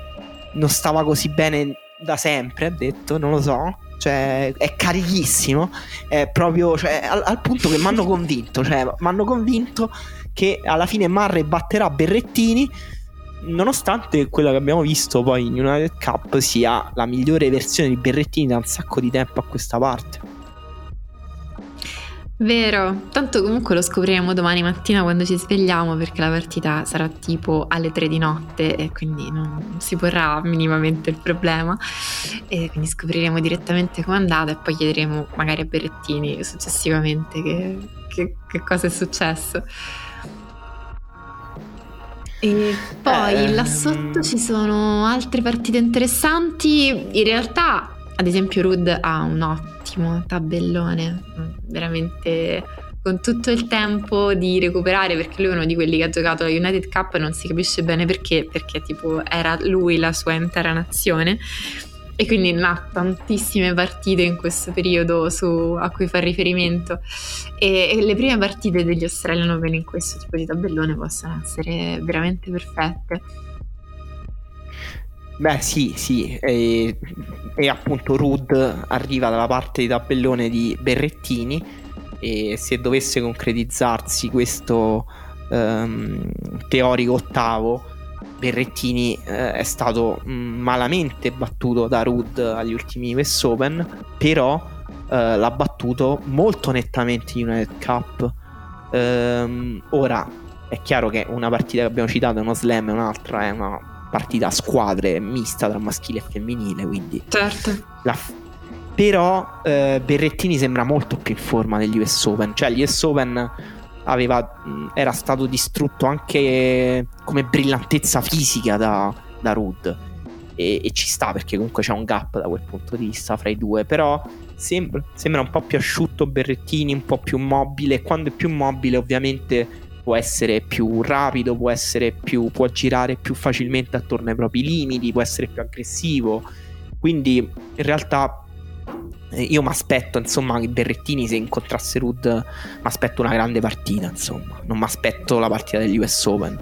Non stava così bene da sempre, ha detto, non lo so. Cioè, è carichissimo, è proprio, cioè, al, al punto che mi hanno convinto, cioè, mi hanno convinto che alla fine Marre batterà Berrettini, nonostante quello che abbiamo visto poi in United Cup sia la migliore versione di Berrettini da un sacco di tempo a questa parte. Vero, tanto comunque lo scopriremo domani mattina quando ci svegliamo, perché la partita sarà tipo alle tre di notte e quindi non si porrà minimamente il problema, e quindi scopriremo direttamente com'è andata e poi chiederemo magari a Berrettini successivamente che, che, che cosa è successo. E poi eh, là sotto ci sono altre partite interessanti. In realtà, ad esempio, Rud ha un ottimo tabellone, veramente con tutto il tempo di recuperare, perché lui è uno di quelli che ha giocato la United Cup e non si capisce bene perché, perché tipo era lui la sua intera nazione, e quindi ha tantissime partite in questo periodo su, a cui far riferimento, e, e le prime partite degli Australian Open in questo tipo di tabellone possono essere veramente perfette. Beh sì, sì, e, e appunto Rud arriva dalla parte di tabellone di Berrettini, e se dovesse concretizzarsi questo um, teorico ottavo, Berrettini eh, è stato mh, malamente battuto da Rud agli ultimi U S Open, però eh, l'ha battuto molto nettamente in United Cup. Ehm, ora è chiaro che una partita che abbiamo citato è uno slam e un'altra è una partita a squadre mista tra maschile e femminile, quindi certo. La f- però eh, Berrettini sembra molto più in forma degli U S Open, cioè gli U S Open aveva, era stato distrutto anche come brillantezza fisica da, da Rud, e, e ci sta, perché comunque c'è un gap da quel punto di vista fra i due, però sembra, sembra un po' più asciutto Berrettini, un po' più mobile. Quando è più mobile ovviamente può essere più rapido, può essere più, può girare più facilmente attorno ai propri limiti, può essere più aggressivo, quindi in realtà io mi aspetto, insomma, che Berrettini, se incontrasse Rud, mi aspetto una grande partita, insomma. Non mi aspetto la partita degli U S Open.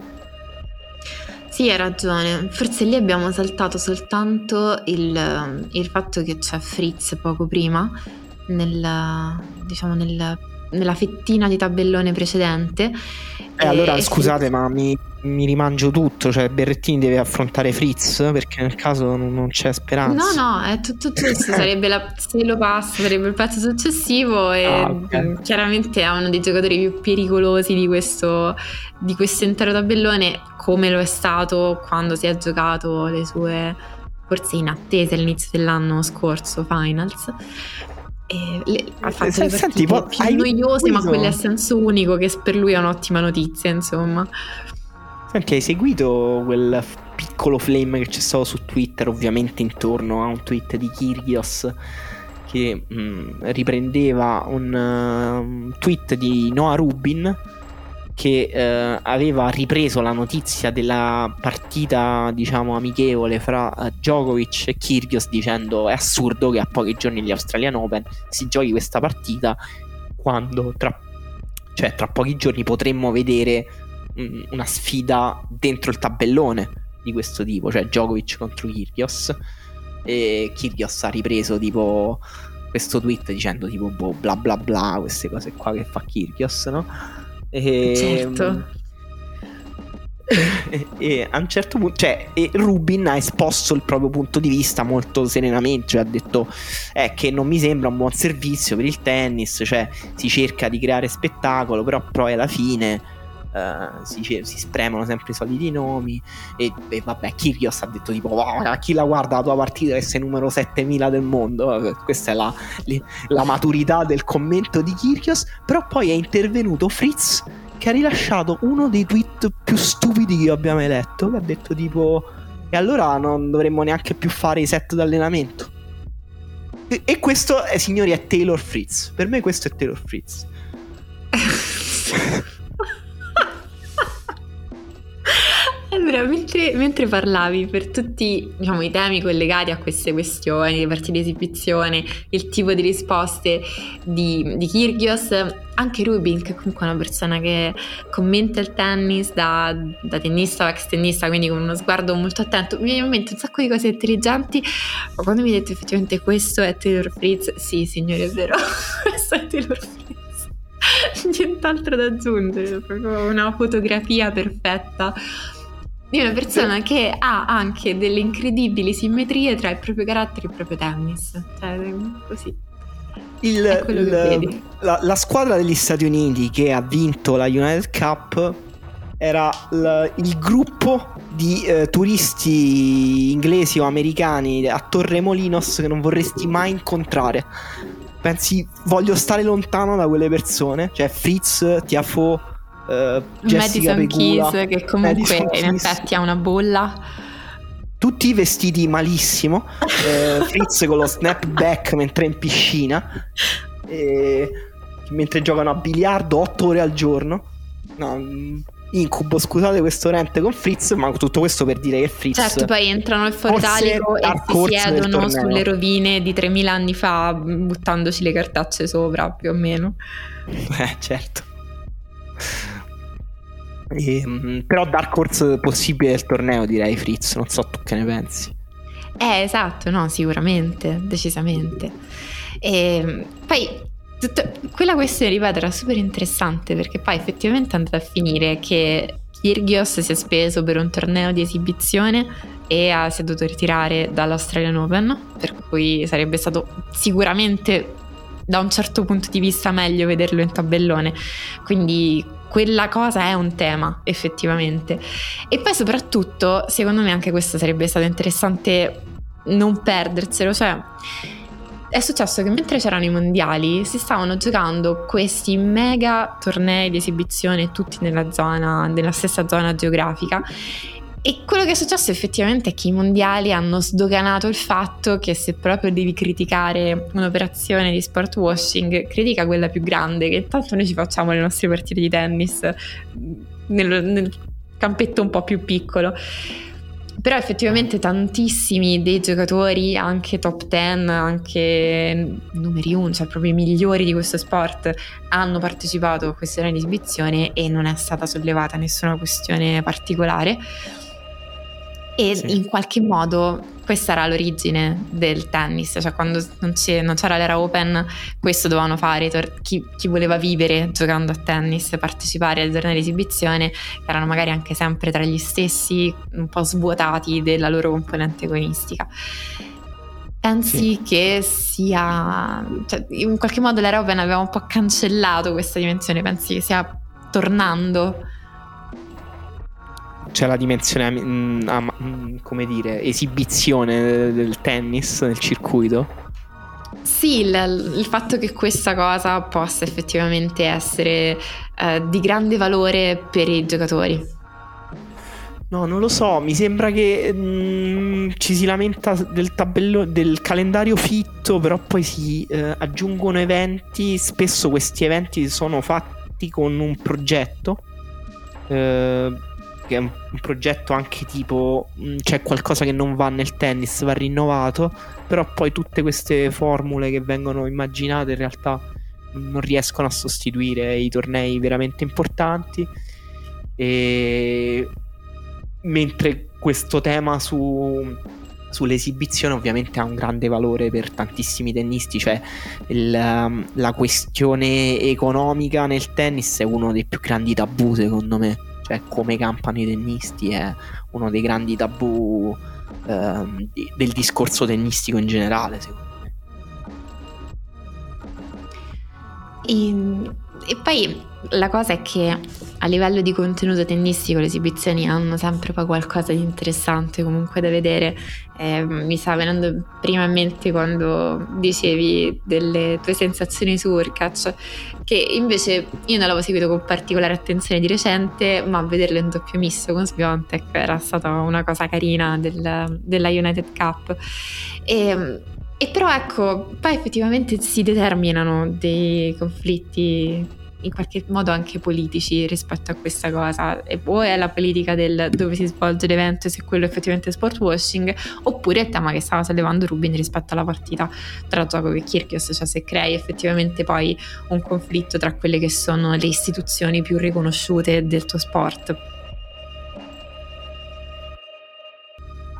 Sì, hai ragione. Forse lì abbiamo saltato soltanto il, il fatto che c'è Fritz poco prima, nel, diciamo, nel, nella fettina di tabellone precedente. Eh, allora, e scusate, Fritz... ma mi, mi rimangio tutto, cioè Berrettini deve affrontare Fritz, perché nel caso non, non c'è speranza. No, no, è tutto questo, sarebbe la, se lo passa sarebbe il pezzo successivo, e ah, okay. Chiaramente è uno dei giocatori più pericolosi di questo, di questo intero tabellone, come lo è stato quando si è giocato le sue forse inattese all'inizio dell'anno scorso finals. E le, ha fatto S- le partite senti, più hai... noiose, ma quelle a senso unico, che per lui è un'ottima notizia, insomma. Senti, hai seguito quel piccolo flame che c'è stato su Twitter, ovviamente intorno a un tweet di Kyrgios che mh, riprendeva un uh, tweet di Noah Rubin che uh, aveva ripreso la notizia della partita, diciamo, amichevole fra uh, Djokovic e Kyrgios, dicendo: è assurdo che a pochi giorni gli Australian Open si giochi questa partita, quando tra, cioè, tra pochi giorni potremmo vedere mh, una sfida dentro il tabellone di questo tipo, cioè Djokovic contro Kyrgios. E Kyrgios ha ripreso tipo questo tweet dicendo tipo boh, bla bla bla, queste cose qua che fa Kyrgios, no? E, certo. E, e a un certo punto, cioè, e Rubin ha esposto il proprio punto di vista molto serenamente, cioè ha detto eh, che non mi sembra un buon servizio per il tennis, cioè si cerca di creare spettacolo, però poi alla fine uh, si, si spremono sempre i soliti nomi, e, e vabbè, Kyrgios ha detto tipo oh, chi la guarda la tua partita deve essere numero settemila del mondo. Questa è la, le, la maturità del commento di Kyrgios. Però poi è intervenuto Fritz, che ha rilasciato uno dei tweet più stupidi che abbiamo mai letto, che ha detto tipo e allora non dovremmo neanche più fare i set d'allenamento. E, e questo, eh, signori, è Taylor Fritz. Per me questo è Taylor Fritz. Allora, mentre, mentre parlavi, per tutti, diciamo, i temi collegati a queste questioni, le parti di esibizione, il tipo di risposte di, di Kyrgios, anche Rubin, che comunque è una persona che commenta il tennis da, da tennista o ex tennista, quindi con uno sguardo molto attento, mi viene in mente un sacco di cose intelligenti. Ma quando mi hai detto effettivamente questo è Taylor Fritz, sì signore, è vero, questo è Taylor Fritz. Nient'altro da aggiungere, proprio una fotografia perfetta di una persona che ha anche delle incredibili simmetrie tra il proprio carattere e il proprio tennis, cioè così. Il, il, la, la squadra degli Stati Uniti che ha vinto la United Cup era l, il gruppo di eh, turisti inglesi o americani a Torremolinos che non vorresti mai incontrare. Pensi, voglio stare lontano da quelle persone, cioè Fritz, Tiafoe, eh, Jessica Pegula, Madison Keys, che comunque in Keys. Effetti ha una bolla. Tutti vestiti malissimo, eh, Fritz con lo snapback mentre è in piscina, e mentre giocano a biliardo otto ore al giorno. No, incubo, scusate questo rente con Fritz, ma tutto questo per dire che Fritz, certo, poi entrano al Foro Italico e si siedono sulle rovine di tremila anni fa buttandoci le cartacce sopra, più o meno. Eh, certo. E, però Dark Horse possibile del torneo, direi Fritz, non so tu che ne pensi. Eh, esatto, no, sicuramente, decisamente. E poi tutta quella questione, ripeto, era super interessante, perché poi effettivamente è andata a finire che Kyrgios si è speso per un torneo di esibizione e ha, si è dovuto ritirare dall'Australian Open, per cui sarebbe stato sicuramente, da un certo punto di vista, meglio vederlo in tabellone. Quindi quella cosa è un tema, effettivamente. E poi soprattutto, secondo me, anche questo sarebbe stato interessante non perderselo, cioè è successo che mentre c'erano i mondiali si stavano giocando questi mega tornei di esibizione tutti nella zona, nella stessa zona geografica, e quello che è successo effettivamente è che i mondiali hanno sdoganato il fatto che se proprio devi criticare un'operazione di sport washing, critica quella più grande, che intanto noi ci facciamo le nostre partite di tennis nel, nel campetto un po' più piccolo. Però effettivamente tantissimi dei giocatori, anche top dieci, anche numeri uno, cioè proprio i migliori di questo sport, hanno partecipato a questa tornei di esibizione e non è stata sollevata nessuna questione particolare. E sì, in qualche modo questa era l'origine del tennis, cioè quando non, non c'era l'era open, questo dovevano fare tor- chi, chi voleva vivere giocando a tennis, partecipare alle tornei di esibizione, che erano magari anche sempre tra gli stessi, un po' svuotati della loro componente agonistica. Pensi sì, che sia, cioè, in qualche modo l'era open aveva un po' cancellato questa dimensione, pensi che sia tornando? C'è la dimensione, mh, a, mh, come dire, esibizione del tennis nel circuito? Sì, il, il fatto che questa cosa possa effettivamente essere eh, di grande valore per i giocatori. No, non lo so, mi sembra che mh, ci si lamenta del tabello, del calendario fitto, però poi si eh, aggiungono eventi, spesso questi eventi sono fatti con un progetto, eh, che è un, un progetto anche tipo c'è cioè qualcosa che non va nel tennis, va rinnovato, però poi tutte queste formule che vengono immaginate in realtà non riescono a sostituire i tornei veramente importanti. E mentre questo tema su, sull'esibizione ovviamente ha un grande valore per tantissimi tennisti, cioè il, la questione economica nel tennis è uno dei più grandi tabù, secondo me. Cioè, come campano i tennisti è uno dei grandi tabù ehm, del discorso tennistico in generale, secondo me. E, e poi la cosa è che a livello di contenuto tennistico le esibizioni hanno sempre poi qualcosa di interessante comunque da vedere. Eh, mi sta venendo prima in mente quando dicevi delle tue sensazioni su Urkac, che invece io non l'avevo seguito con particolare attenzione di recente, ma vederlo in doppio misto con Swiatek era stata una cosa carina del, della United Cup. E, e però ecco, poi effettivamente si determinano dei conflitti in qualche modo anche politici rispetto a questa cosa, e o è la politica del dove si svolge l'evento, se quello è effettivamente sport washing, oppure il tema che stava sollevando Rubin rispetto alla partita tra Djokovic e Kyrgios, cioè se crei effettivamente poi un conflitto tra quelle che sono le istituzioni più riconosciute del tuo sport.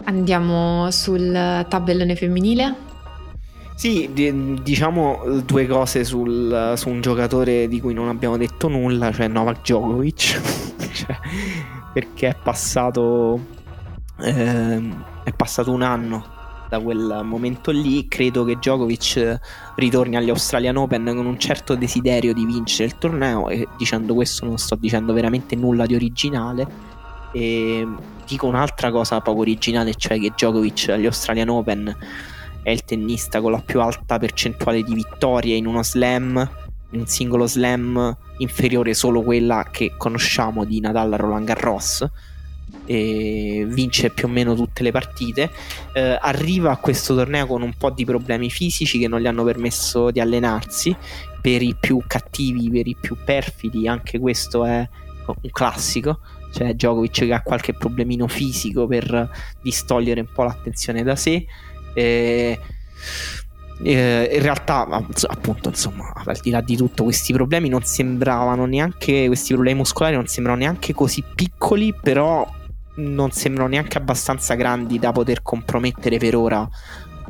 Andiamo sul tabellone femminile. Sì, diciamo due cose sul, su un giocatore di cui non abbiamo detto nulla, cioè Novak Djokovic, cioè, perché è passato eh, è passato un anno da quel momento lì. Credo che Djokovic ritorni agli Australian Open con un certo desiderio di vincere il torneo, e dicendo questo non sto dicendo veramente nulla di originale. E dico un'altra cosa poco originale, cioè che Djokovic agli Australian Open è il tennista con la più alta percentuale di vittorie in uno slam, in un singolo slam, inferiore solo quella che conosciamo di Nadal a Roland Garros, e vince più o meno tutte le partite. Eh, arriva a questo torneo con un po' di problemi fisici che non gli hanno permesso di allenarsi, per i più cattivi, per i più perfidi, anche questo è un classico, cioè Djokovic che ha qualche problemino fisico per distogliere un po' l'attenzione da sé. Eh, eh, in realtà appunto, insomma, al di là di tutto, questi problemi non sembravano neanche questi problemi muscolari non sembrano neanche così piccoli, però non sembrano neanche abbastanza grandi da poter compromettere per ora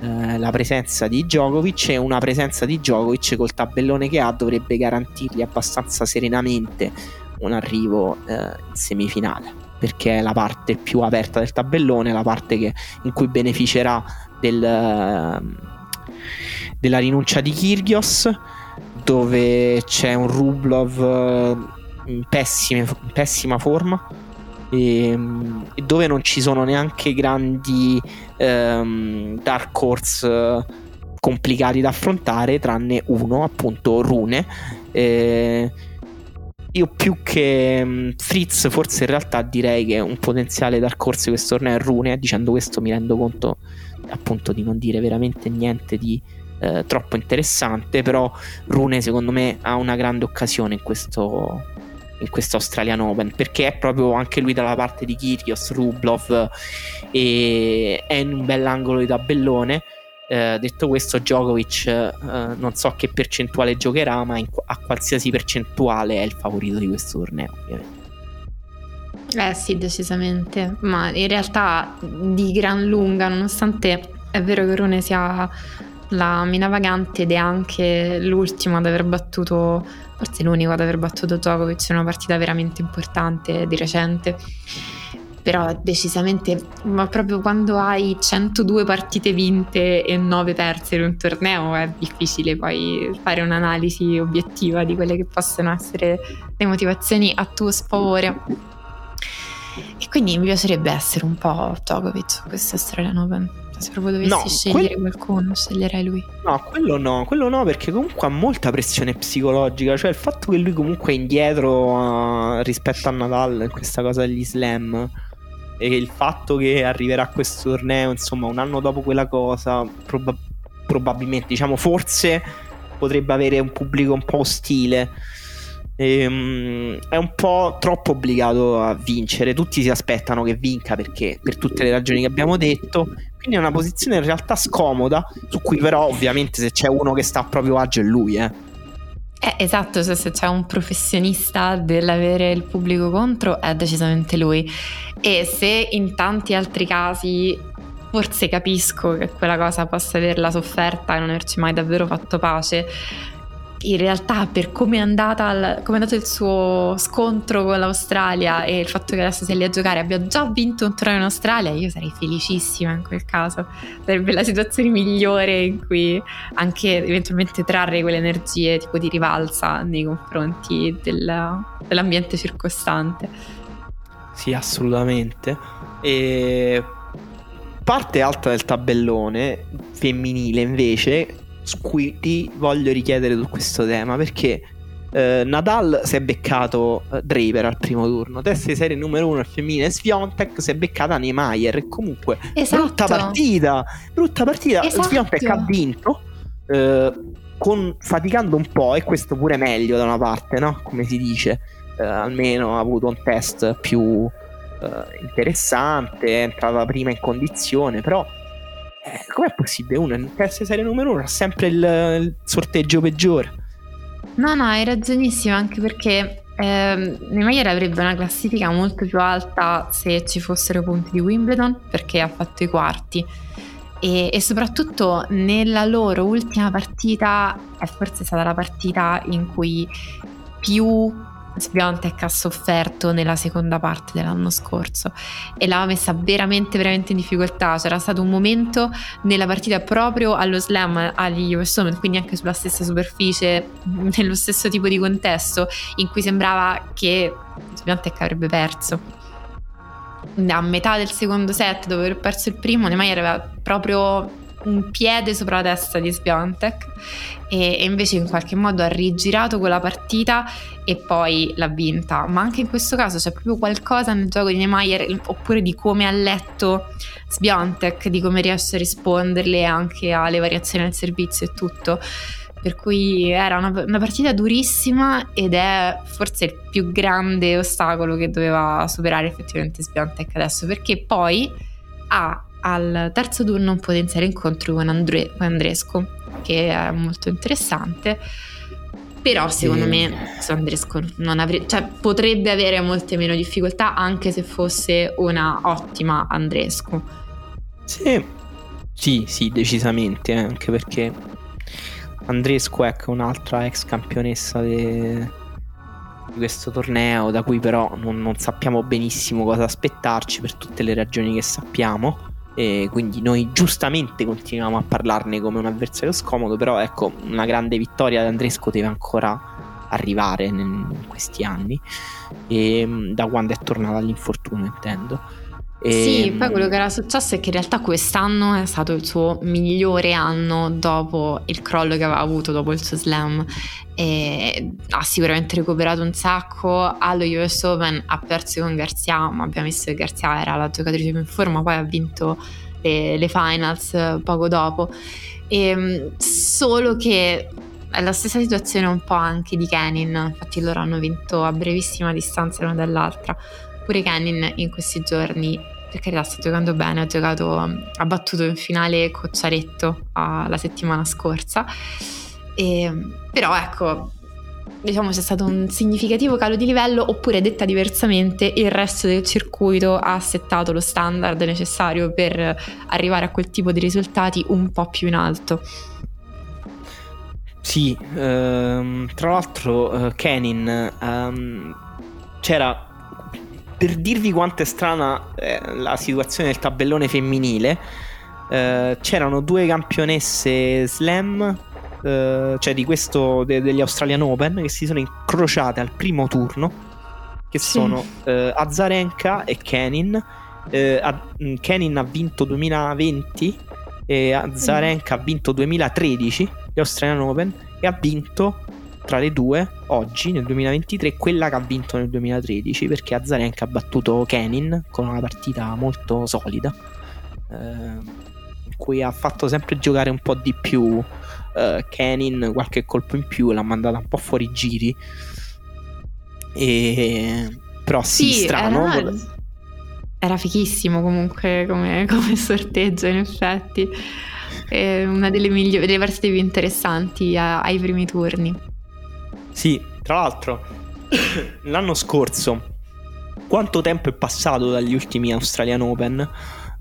eh, la presenza di Djokovic, e una presenza di Djokovic col tabellone che ha dovrebbe garantirgli abbastanza serenamente un arrivo eh, in semifinale, perché è la parte più aperta del tabellone, la parte che, in cui beneficerà del, della rinuncia di Kyrgios, dove c'è un Rublev in pessime, in pessima forma, e, e dove non ci sono neanche grandi um, dark horse complicati da affrontare, tranne uno, appunto Rune. eh, Io più che Fritz, forse in realtà direi che un potenziale dark horse di questo torneo è Rune. Dicendo questo mi rendo conto appunto di non dire veramente niente di eh, troppo interessante, però Rune secondo me ha una grande occasione in questo, in questo Australian Open, perché è proprio anche lui dalla parte di Kyrgios, Rublev, e è in un bell'angolo di tabellone. Eh, detto questo, Djokovic eh, non so che percentuale giocherà, ma in, a qualsiasi percentuale è il favorito di questo torneo, ovviamente. Eh sì, decisamente, ma in realtà di gran lunga, nonostante è vero che Rune sia la mina vagante ed è anche l'ultimo ad aver battuto, forse l'unico ad aver battuto Djokovic in una partita veramente importante di recente, però decisamente, ma proprio quando hai centodue partite vinte e nove perse in un torneo è difficile poi fare un'analisi obiettiva di quelle che possono essere le motivazioni a tuo sfavore. E quindi mi piacerebbe essere un po' Djokovic questa Australian Open. Se proprio dovessi no, scegliere quel... qualcuno, sceglierei lui. No, quello no, quello no, perché comunque ha molta pressione psicologica, cioè il fatto che lui comunque è indietro uh, rispetto a Nadal in questa cosa degli slam, e il fatto che arriverà a questo torneo insomma un anno dopo quella cosa, prob- probabilmente diciamo forse potrebbe avere un pubblico un po' ostile, e, um, è un po' troppo obbligato a vincere, tutti si aspettano che vinca perché per tutte le ragioni che abbiamo detto, quindi è una posizione in realtà scomoda, su cui però ovviamente se c'è uno che sta a proprio agio è lui. eh Eh, esatto, cioè se c'è un professionista dell'avere il pubblico contro è decisamente lui, e se in tanti altri casi forse capisco che quella cosa possa averla sofferta e non averci mai davvero fatto pace, in realtà per come è andata, come è andato il suo scontro con l'Australia e il fatto che adesso sia lì a giocare abbia già vinto un torneo in Australia, io sarei felicissima. In quel caso sarebbe la situazione migliore in cui anche eventualmente trarre quelle energie tipo di rivalsa nei confronti del, dell'ambiente circostante. Sì, assolutamente. E parte alta del tabellone femminile invece, cui ti voglio richiedere su questo tema, perché eh, Nadal si è beccato eh, Draper al primo turno, testa di serie numero uno al femminile Sviontek si è beccata Niemeyer, e comunque esatto. brutta partita brutta partita esatto. Sviontek ha vinto, eh, con, faticando un po', e questo pure meglio da una parte, no? Come si dice, eh, almeno ha avuto un test più eh, interessante, è entrata prima in condizione, però eh, com'è possibile? Uno in test serie numero uno ha sempre il, il sorteggio peggiore. No, no, hai ragionissimo, anche perché Eh, le Maier avrebbe una classifica molto più alta se ci fossero punti di Wimbledon, perché ha fatto i quarti e, e soprattutto nella loro ultima partita è forse stata la partita in cui più Swiatek ha sofferto nella seconda parte dell'anno scorso e l'aveva messa veramente veramente in difficoltà. C'era stato un momento nella partita proprio allo slam agli U S Open, quindi anche sulla stessa superficie, nello stesso tipo di contesto, in cui sembrava che Swiatek avrebbe perso. A metà del secondo set, dopo aver perso il primo, Niemeyer aveva proprio un piede sopra la testa di Swiatek e, e invece in qualche modo ha rigirato quella partita e poi l'ha vinta. Ma anche in questo caso c'è proprio qualcosa nel gioco di Niemeyer, oppure di come ha letto Swiatek, di come riesce a risponderle anche alle variazioni del servizio e tutto, per cui era una, una partita durissima ed è forse il più grande ostacolo che doveva superare effettivamente Swiatek adesso, perché poi ha al terzo turno un potenziale incontro con Andre, Andrescu, che è molto interessante, però secondo me su Andrescu non avrebbe, cioè potrebbe avere molte meno difficoltà, anche se fosse una ottima Andrescu. Sì, sì, sì, decisamente, eh, anche perché Andrescu è un'altra ex campionessa de... di questo torneo, da cui però non, non sappiamo benissimo cosa aspettarci per tutte le ragioni che sappiamo. E quindi noi giustamente continuiamo a parlarne come un avversario scomodo, però ecco, una grande vittoria di Andrescu deve ancora arrivare in questi anni, e, da quando è tornata all'infortunio, intendo. E... sì, poi quello che era successo è che in realtà quest'anno è stato il suo migliore anno dopo il crollo che aveva avuto dopo il suo slam, e ha sicuramente recuperato un sacco. Allo U S Open ha perso con Garcia, ma abbiamo visto che Garcia era la giocatrice più in forma, poi ha vinto le, le finals poco dopo, e, solo che è la stessa situazione un po' anche di Kenin, infatti loro hanno vinto a brevissima distanza l'una dall'altra. Pure Kenin in questi giorni, per carità, sta giocando bene, ha giocato, ha battuto in finale Cocciaretto uh, la settimana scorsa, e, però ecco, diciamo c'è stato un significativo calo di livello, oppure detta diversamente il resto del circuito ha settato lo standard necessario per arrivare a quel tipo di risultati un po' più in alto. Sì, ehm, tra l'altro uh, Kenin um, c'era... Per dirvi quanto è strana eh, la situazione del tabellone femminile, eh, c'erano due campionesse slam, eh, cioè di questo de- degli Australian Open, che si sono incrociate al primo turno, che sì. sono eh, Azarenka e Kenin. eh, a- Kenin ha vinto duemilaventi e Azarenka mm. ha vinto duemilatredici gli Australian Open, e ha vinto tra le due oggi nel duemilaventitré quella che ha vinto nel duemilatredici, perché Azarenka ha battuto Kenin con una partita molto solida, eh, in cui ha fatto sempre giocare un po' di più eh, Kenin, qualche colpo in più l'ha mandata un po' fuori giri, e... però sì, sì strano era, era fichissimo comunque come, come sorteggio, in effetti è una delle migliori, delle partite più interessanti a, ai primi turni. Sì, tra l'altro l'anno scorso quanto tempo è passato dagli ultimi Australian Open?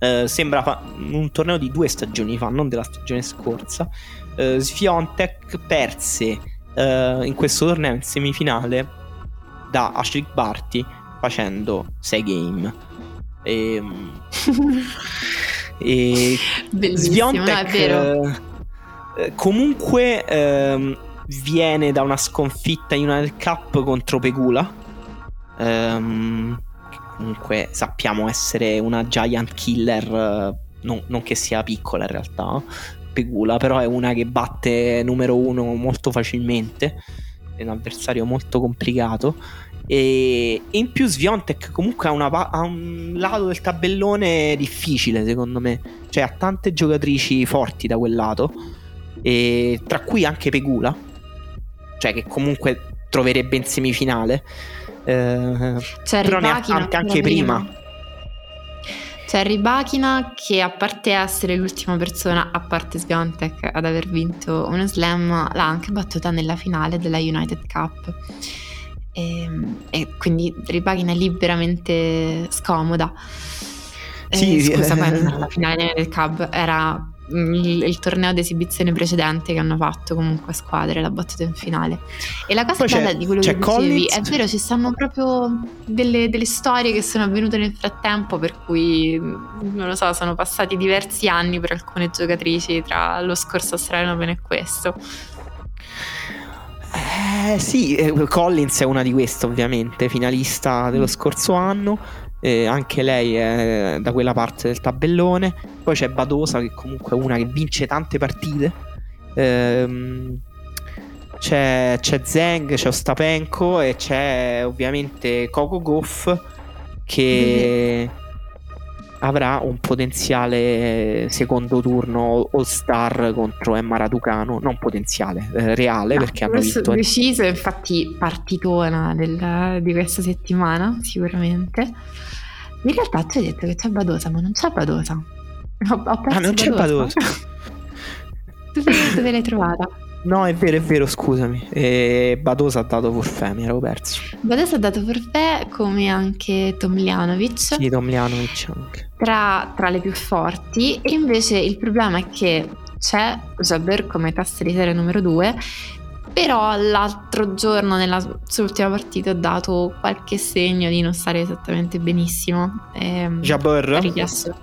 Eh, sembra fa- un torneo di due stagioni fa, non della stagione scorsa. eh, Swiatek perse eh, in questo torneo in semifinale da Ashleigh Barty facendo sei game. E, e Swiatek, è vero. Eh, comunque ehm, viene da una sconfitta in una Cup contro Pegula, ehm, che comunque sappiamo essere una giant killer, eh, non, non che sia piccola in realtà, eh. Pegula però è una che batte numero uno molto facilmente, è un avversario molto complicato, e, e in più Swiatek comunque ha, una, ha un lato del tabellone difficile secondo me, cioè ha tante giocatrici forti da quel lato. e tra cui anche Pegula, cioè che comunque troverebbe in semifinale, eh, cioè, però ne ha tante anche prima, prima. C'è Rybakina che, a parte essere l'ultima persona, a parte Swiatek, ad aver vinto uno slam, l'ha anche battuta nella finale della United Cup, e, e quindi Rybakina è liberamente scomoda. Sì, eh, sì, scusa, eh, poi non era la finale della United Cup, era il, il torneo d'esibizione precedente che hanno fatto comunque a squadre, l'ha battuta in finale. E la cosa bella di quello che dicevi, Collins, è vero, ci stanno proprio delle, delle storie che sono avvenute nel frattempo, per cui non lo so, sono passati diversi anni per alcune giocatrici tra lo scorso Australian Open e questo. Eh, sì, eh, Collins è una di queste, ovviamente finalista dello scorso anno. Eh, anche lei è da quella parte del tabellone. Poi c'è Badosa, che comunque è una che vince tante partite, ehm, c'è, c'è Zeng, c'è Ostapenko e c'è ovviamente Coco Gauff, che avrà un potenziale secondo turno All Star contro Emma Raducanu. Non potenziale, eh, reale, no, perché hanno vinto, deciso, infatti partitona del, di questa settimana sicuramente. In realtà ti ho detto che c'è Badosa, ma non c'è Badosa. Ho, ho perso ah, non c'è Badosa. Tu dove l'hai trovata? No, è vero, è vero, scusami. E Badosa ha dato forfè, mi ero perso. Badosa ha dato forfè, come anche Tomljanovic. Sì, Tomljanovic anche. Tra, tra le più forti. E invece il problema è che c'è Jabeur come testa di serie numero due, però l'altro giorno nella sua ultima partita ha dato qualche segno di non stare esattamente benissimo. Jabeur ha richiesto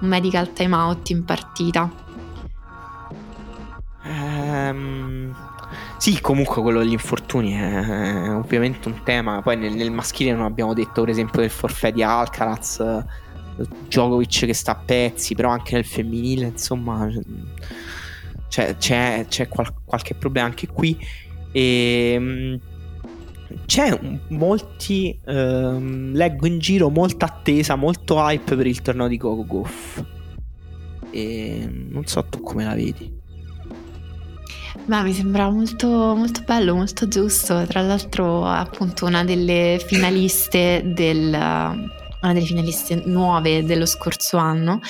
un medical time out in partita. Um, sì, comunque quello degli infortuni è ovviamente un tema. Poi nel, nel maschile non abbiamo detto, per esempio, del forfè di Alcaraz, Djokovic che sta a pezzi, però anche nel femminile, insomma, c'è, c'è, c'è qual- qualche problema anche qui. E c'è molti, ehm, leggo in giro molta attesa, molto hype per il torneo di Coco Gauff, e non so tu come la vedi. Beh, mi sembra molto, molto bello, molto giusto. Tra l'altro, appunto, una delle finaliste del, una delle finaliste nuove dello scorso anno.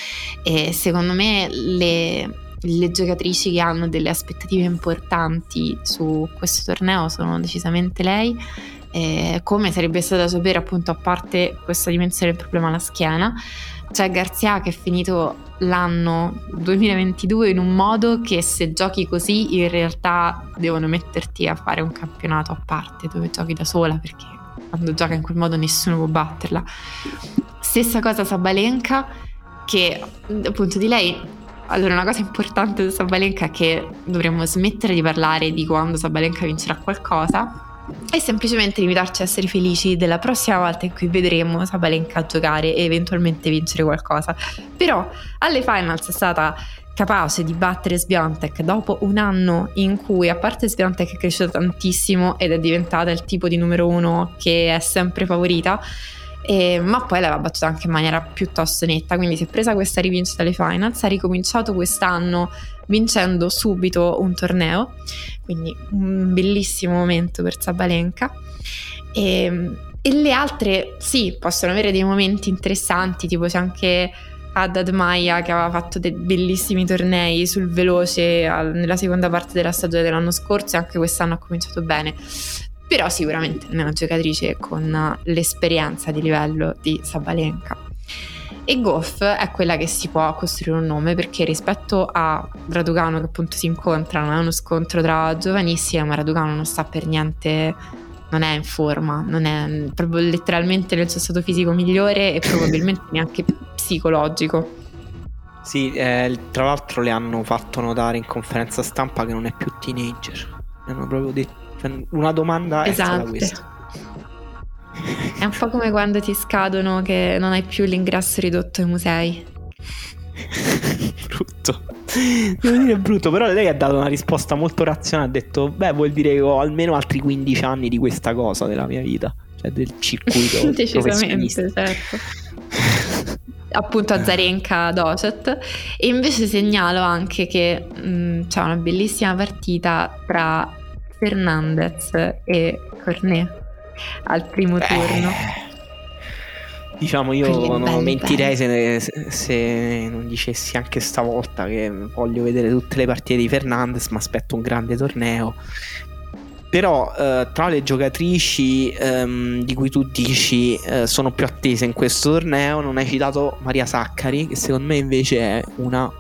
E secondo me le, le giocatrici che hanno delle aspettative importanti su questo torneo sono decisamente lei. E come sarebbe stato da sapere, appunto, a parte questa dimensione del problema alla schiena, c'è Garcia che è finito l'anno duemilaventidue in un modo che, se giochi così, in realtà devono metterti a fare un campionato a parte dove giochi da sola, perché quando gioca in quel modo nessuno può batterla. Stessa cosa Sabalenka, che appunto di lei, allora, una cosa importante di Sabalenka è che dovremmo smettere di parlare di quando Sabalenka vincerà qualcosa e semplicemente limitarci a essere felici della prossima volta in cui vedremo Sabalenka giocare e eventualmente vincere qualcosa. Però alle finals è stata capace di battere Swiatek dopo un anno in cui, a parte Swiatek è cresciuta tantissimo ed è diventata il tipo di numero uno che è sempre favorita, eh, ma poi l'aveva battuta anche in maniera piuttosto netta, quindi si è presa questa rivincita alle finals, ha ricominciato quest'anno vincendo subito un torneo, quindi un bellissimo momento per Sabalenka. E, e le altre sì, possono avere dei momenti interessanti, tipo c'è anche Haddad Maia che aveva fatto dei bellissimi tornei sul veloce al, nella seconda parte della stagione dell'anno scorso, e anche quest'anno ha cominciato bene, però sicuramente non è una giocatrice con l'esperienza di livello di Sabalenka. E Gauff è quella che si può costruire un nome, perché rispetto a Raducanu, che appunto si incontrano, è uno scontro tra giovanissime, ma Raducanu non sta per niente, non è in forma, non è proprio letteralmente nel suo stato fisico migliore e probabilmente neanche psicologico. Sì, eh, tra l'altro le hanno fatto notare in conferenza stampa che non è più teenager, le hanno proprio detto, cioè, una domanda esatto. È stata questa. È un po' come quando ti scadono che non hai più l'ingresso ridotto ai musei. Brutto. Devo dire brutto, però lei ha dato una risposta molto razionale, ha detto, beh, vuol dire che ho almeno altri quindici anni di questa cosa della mia vita, cioè del circuito decisamente, certo. appunto a Zarenka Docet, e invece segnalo anche che mh, c'è una bellissima partita tra Fernandez e Cornet al primo Beh, turno. Diciamo, io Quindi non bello, mentirei bello. Se, ne, se non dicessi anche stavolta che voglio vedere tutte le partite di Fernandez, ma aspetto un grande torneo. Però eh, tra le giocatrici ehm, di cui tu dici eh, sono più attese in questo torneo, non hai citato Maria Saccari, che secondo me invece è una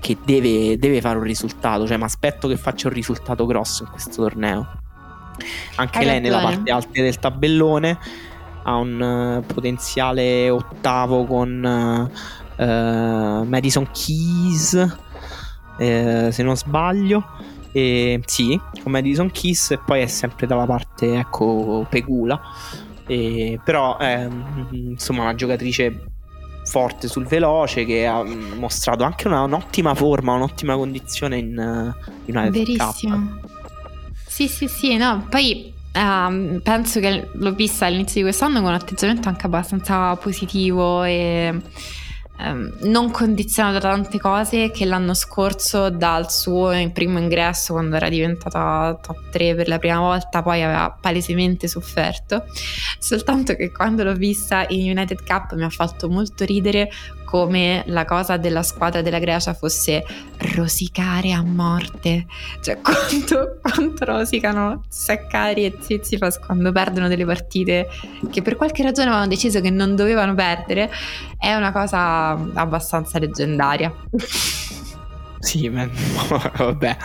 che deve, deve fare un risultato, cioè mi aspetto che faccia un risultato grosso in questo torneo. Anche hai lei ragione. Nella parte alta del tabellone ha un uh, potenziale ottavo con uh, uh, Madison Keys, uh, se non sbaglio. E, sì, come Madison Keys, e poi è sempre dalla parte, ecco, Pegula, e, però è, insomma, una giocatrice forte sul veloce, che ha mostrato anche una, un'ottima forma, un'ottima condizione in, in una verissimo Cup. Sì sì sì, no, poi um, penso che l'ho vista all'inizio di quest'anno con un atteggiamento anche abbastanza positivo e Um, non condizionato da tante cose che l'anno scorso, dal suo primo ingresso, quando era diventata top tre per la prima volta, poi aveva palesemente sofferto. Soltanto che quando l'ho vista in United Cup mi ha fatto molto ridere come la cosa della squadra della Grecia fosse rosicare a morte, cioè quanto, quanto rosicano Saccari e Tsitsipas quando perdono delle partite che per qualche ragione avevano deciso che non dovevano perdere. È una cosa abbastanza leggendaria. Sì, ma, vabbè,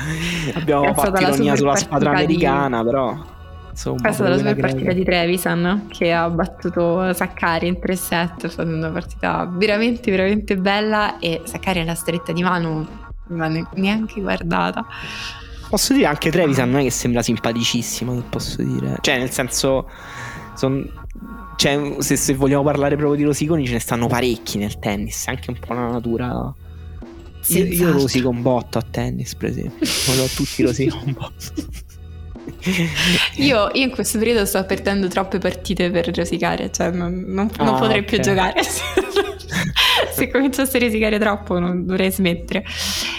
abbiamo Cazzo fatto ironia sulla squadra americana, di... però insomma, è stata la super partita di Trevisan che ha battuto Saccari in tre set, facendo una partita veramente veramente bella, e Saccari alla stretta di mano non l'ha neanche guardata. Posso dire anche Trevisan non è che sembra simpaticissimo, se posso dire, cioè nel senso sono Cioè, se, se vogliamo parlare proprio di rosiconi, ce ne stanno parecchi nel tennis, anche un po' la natura. Io, io rosico un botto a tennis, per esempio. Non ho tutti rosico un botto. io, io in questo periodo sto perdendo troppe partite per rosicare, cioè non, non, non ah, potrei okay. più giocare. Se cominciasse a rosicare troppo non dovrei smettere.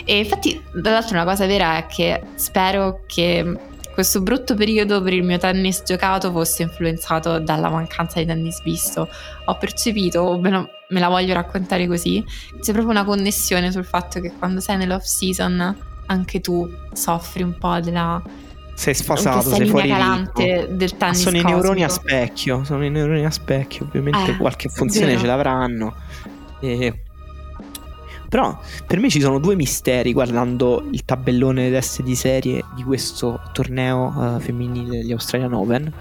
E infatti, dall'altro, una cosa vera è che spero che questo brutto periodo per il mio tennis giocato fosse influenzato dalla mancanza di tennis visto. Ho percepito, o me la voglio raccontare così, c'è proprio una connessione sul fatto che quando sei nell'off season anche tu soffri un po' della sei sfasato, sei fuori calante del tennis. Sono cosmico. I neuroni a specchio, sono i neuroni a specchio, ovviamente eh, qualche funzione ce l'avranno. E... però per me ci sono due misteri guardando il tabellone testa di serie di questo torneo uh, femminile degli Australian Open.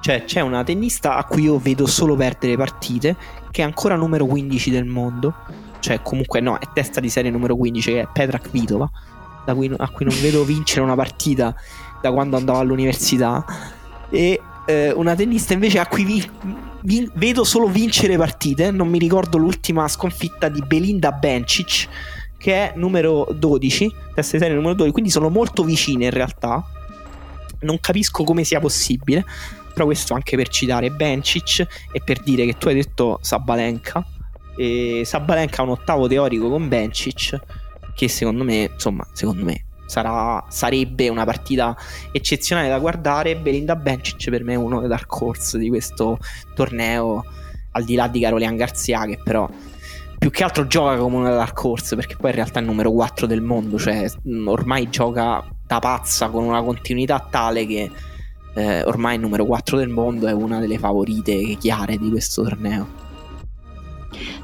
Cioè c'è una tennista a cui io vedo solo perdere partite, che è ancora numero quindici del mondo, cioè comunque no, è testa di serie numero quindici, che è Petra Kvitova, da cui, a cui non vedo vincere una partita da quando andavo all'università, e eh, una tennista invece a cui vi... vedo solo vincere partite. Non mi ricordo l'ultima sconfitta di Belinda Bencic, che è numero dodici, testa di serie numero dodici, quindi sono molto vicine in realtà. Non capisco come sia possibile, però questo anche per citare Bencic e per dire che tu hai detto Sabalenka, e Sabalenka ha un ottavo teorico con Bencic, che secondo me, insomma, secondo me sarà, sarebbe una partita eccezionale da guardare. Belinda Bencic per me è uno dei dark horse di questo torneo, al di là di Caroline Garcia, che però più che altro gioca come una dark horse, perché poi in realtà è il numero quattro del mondo, cioè ormai gioca da pazza con una continuità tale che eh, ormai il numero quattro del mondo è una delle favorite chiare di questo torneo.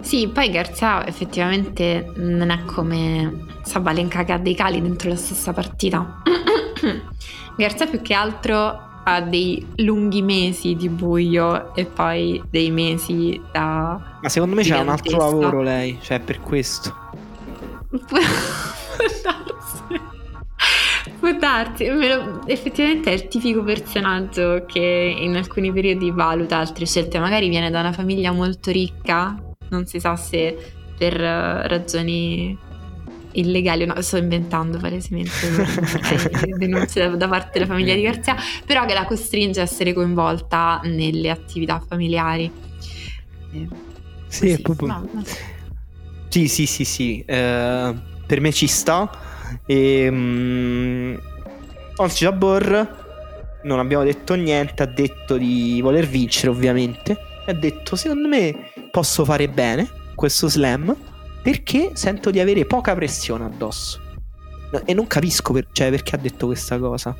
Sì, poi Garcia effettivamente non è come Sabalenka, che ha dei cali dentro la stessa partita. Garcia più che altro ha dei lunghi mesi di buio e poi dei mesi da... Ma secondo me c'è un altro lavoro lei, cioè per questo. Può darsi. Può darsi. Effettivamente è il tipico personaggio che in alcuni periodi valuta altre scelte, magari viene da una famiglia molto ricca, non si sa se per ragioni illegali o no, sto inventando palesemente denunce da parte della famiglia di Garzia, però che la costringe a essere coinvolta nelle attività familiari. Sì, è proprio... no, no. sì, sì, sì, sì. Eh, per me ci sta. E, mh, Ons Jabeur, non abbiamo detto niente, ha detto di voler vincere ovviamente, ha detto secondo me posso fare bene questo slam perché sento di avere poca pressione addosso, e non capisco per, cioè, perché ha detto questa cosa.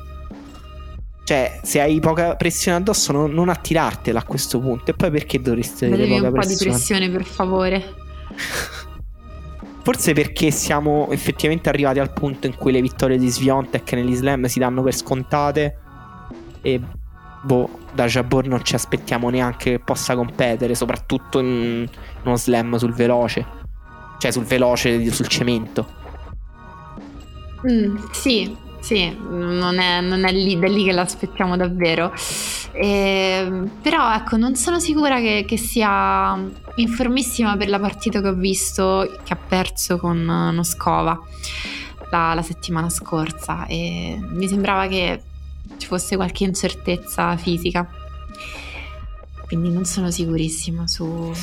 Cioè, se hai poca pressione addosso non, non attirartela a questo punto. E poi perché dovresti avere poca un pressione? Un po' di pressione, per favore. Forse perché siamo effettivamente arrivati al punto in cui le vittorie di Sviontek negli slam si danno per scontate, e boh, da Jabeur non ci aspettiamo neanche che possa competere, soprattutto in uno slam sul veloce, cioè sul veloce, sul cemento. Mm, sì, sì, non è, non è lì, da lì che l'aspettiamo davvero. Eh, però ecco, non sono sicura che, che sia in formissima per la partita che ho visto, che ha perso con Noskova la, la settimana scorsa, e mi sembrava che ci fosse qualche incertezza fisica, quindi non sono sicurissima su,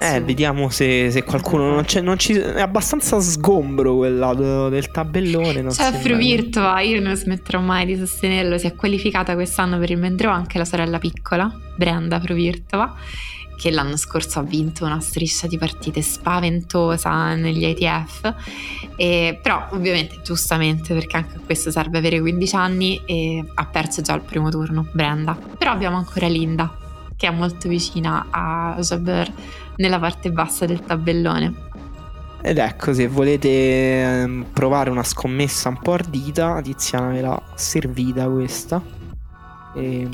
eh su... vediamo se, se qualcuno non c'è, non ci, è abbastanza sgombro quel lato del tabellone. C'è Afro Virtua, io non smetterò mai di sostenerlo, si è qualificata quest'anno per il Mendrò anche la sorella piccola Brenda Afro Virtua, che l'anno scorso ha vinto una striscia di partite spaventosa negli I T F, e, però ovviamente giustamente, perché anche a questo serve avere quindici anni, e ha perso già il primo turno Brenda. Però abbiamo ancora Linda, che è molto vicina a Jabeur nella parte bassa del tabellone. Ed ecco, se volete provare una scommessa un po' ardita, Tiziana ve l'ha servita questa. E...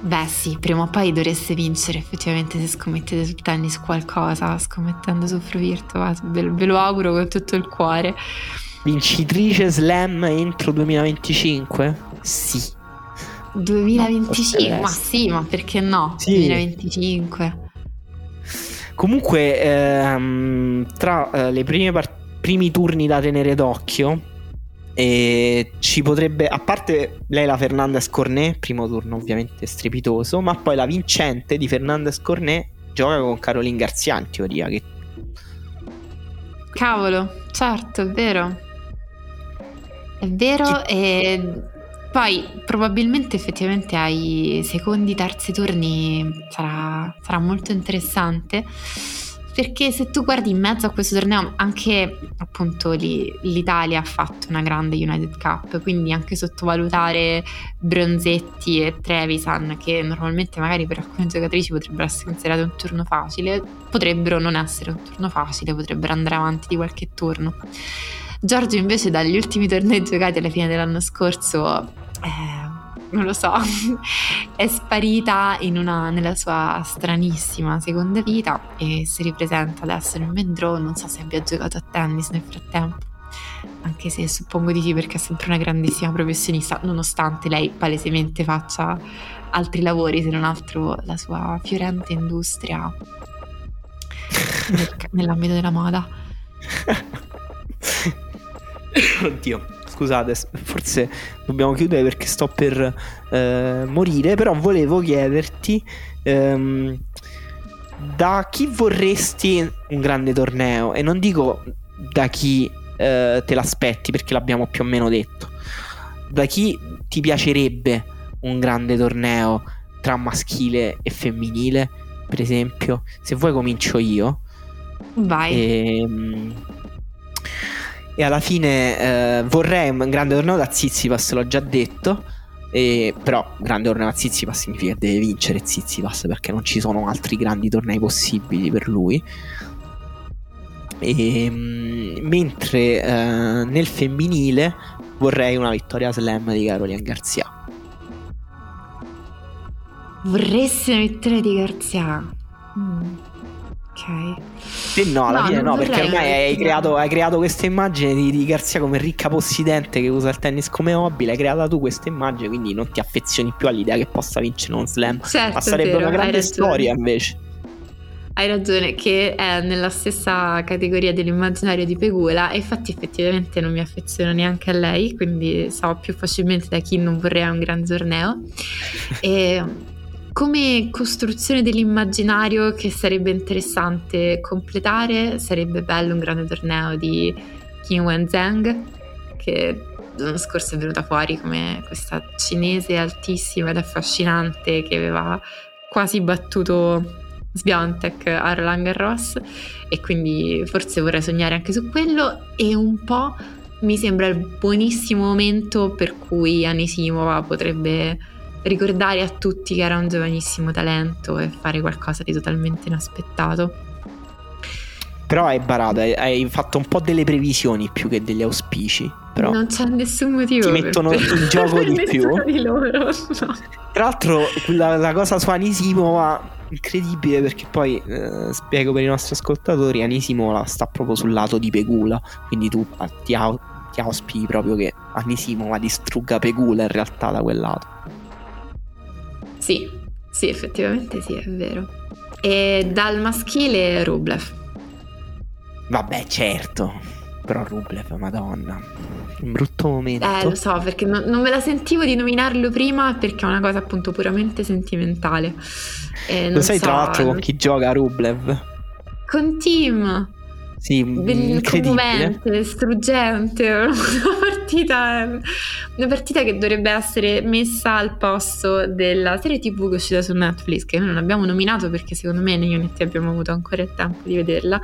beh sì, prima o poi dovreste vincere effettivamente, se scommettete sul tennis qualcosa, scommettendo su Fruvirtua, ve lo auguro con tutto il cuore. Vincitrice slam entro duemilaventicinque? Sì. duemilaventicinque? No, ma sì, ma perché no? Sì. duemilaventicinque. Comunque ehm, tra eh, le prime part- primi turni da tenere d'occhio, e ci potrebbe, a parte lei, la Fernandez Cornet, primo turno ovviamente strepitoso, ma poi la vincente di Fernandez Cornet gioca con Caroline Garcia in teoria, che... cavolo, certo, è vero, è vero che... e poi probabilmente effettivamente ai secondi, terzi turni sarà, sarà molto interessante, perché se tu guardi in mezzo a questo torneo, anche appunto lì, l'Italia ha fatto una grande United Cup, quindi anche sottovalutare Bronzetti e Trevisan, che normalmente magari per alcune giocatrici potrebbero essere considerate un turno facile, potrebbero non essere un turno facile, potrebbero andare avanti di qualche turno. Giorgio invece dagli ultimi tornei giocati alla fine dell'anno scorso, eh, non lo so, è sparita in una, nella sua stranissima seconda vita, e si ripresenta adesso nel Mendrò. Non so se abbia giocato a tennis nel frattempo, anche se suppongo di sì, perché è sempre una grandissima professionista, nonostante lei palesemente faccia altri lavori, se non altro la sua fiorente industria nel, nell'ambito della moda. Oddio, scusate, forse dobbiamo chiudere perché sto per eh, morire. Però volevo chiederti ehm, da chi vorresti un grande torneo, e non dico da chi eh, te l'aspetti, perché l'abbiamo più o meno detto, da chi ti piacerebbe un grande torneo tra maschile e femminile. Per esempio, se vuoi comincio io. Vai. Ehm, E alla fine eh, vorrei un grande torneo da Tsitsipas, l'ho già detto, e, però grande torneo da Tsitsipas significa che deve vincere Tsitsipas, perché non ci sono altri grandi tornei possibili per lui. E, mentre eh, nel femminile vorrei una vittoria slam di Caroline Garcia. Vorresti una vittoria di Garcia? Mm. Ok. Se no, alla no, fine no, perché ormai hai creato, hai creato questa immagine di, di Garcia come ricca possidente che usa il tennis come hobby. L'hai creata tu questa immagine, quindi non ti affezioni più all'idea che possa vincere uno slam. Certo, ma sarebbe vero, una grande storia invece. Hai ragione, che è nella stessa categoria dell'immaginario di Pegula, e infatti effettivamente non mi affeziono neanche a lei, quindi so più facilmente da chi non vorrei un gran torneo. E Come costruzione dell'immaginario che sarebbe interessante completare, sarebbe bello un grande torneo di Qin Wenzheng, che l'anno scorso è venuta fuori come questa cinese altissima ed affascinante che aveva quasi battuto Swiatek a Roland Garros, e quindi forse vorrei sognare anche su quello. E un po' mi sembra il buonissimo momento per cui Anisimova potrebbe ricordare a tutti che era un giovanissimo talento e fare qualcosa di totalmente inaspettato. Però hai barato, hai, hai fatto un po' delle previsioni più che degli auspici. Però non c'è nessun motivo. Ti mettono in gioco di più di loro, no. Tra l'altro la, la cosa su Anisimova incredibile, perché poi eh, spiego per i nostri ascoltatori, Anisimova sta proprio sul lato di Pegula, quindi tu ti, au- ti auspichi proprio che Anisimova distrugga Pegula in realtà da quel lato. Sì, sì, effettivamente sì, è vero. E dal maschile Rublev. Vabbè, certo, però Rublev, madonna, un brutto momento. Eh, lo so, perché no, non me la sentivo di nominarlo prima, perché è una cosa appunto puramente sentimentale. Eh, non lo sai so, tra l'altro con chi gioca Rublev? Con Tim. Sì, Be- commovente, struggente, una partita, una partita che dovrebbe essere messa al posto della serie tivù che è uscita su Netflix, che noi non abbiamo nominato perché secondo me né io né te abbiamo avuto ancora il tempo di vederla.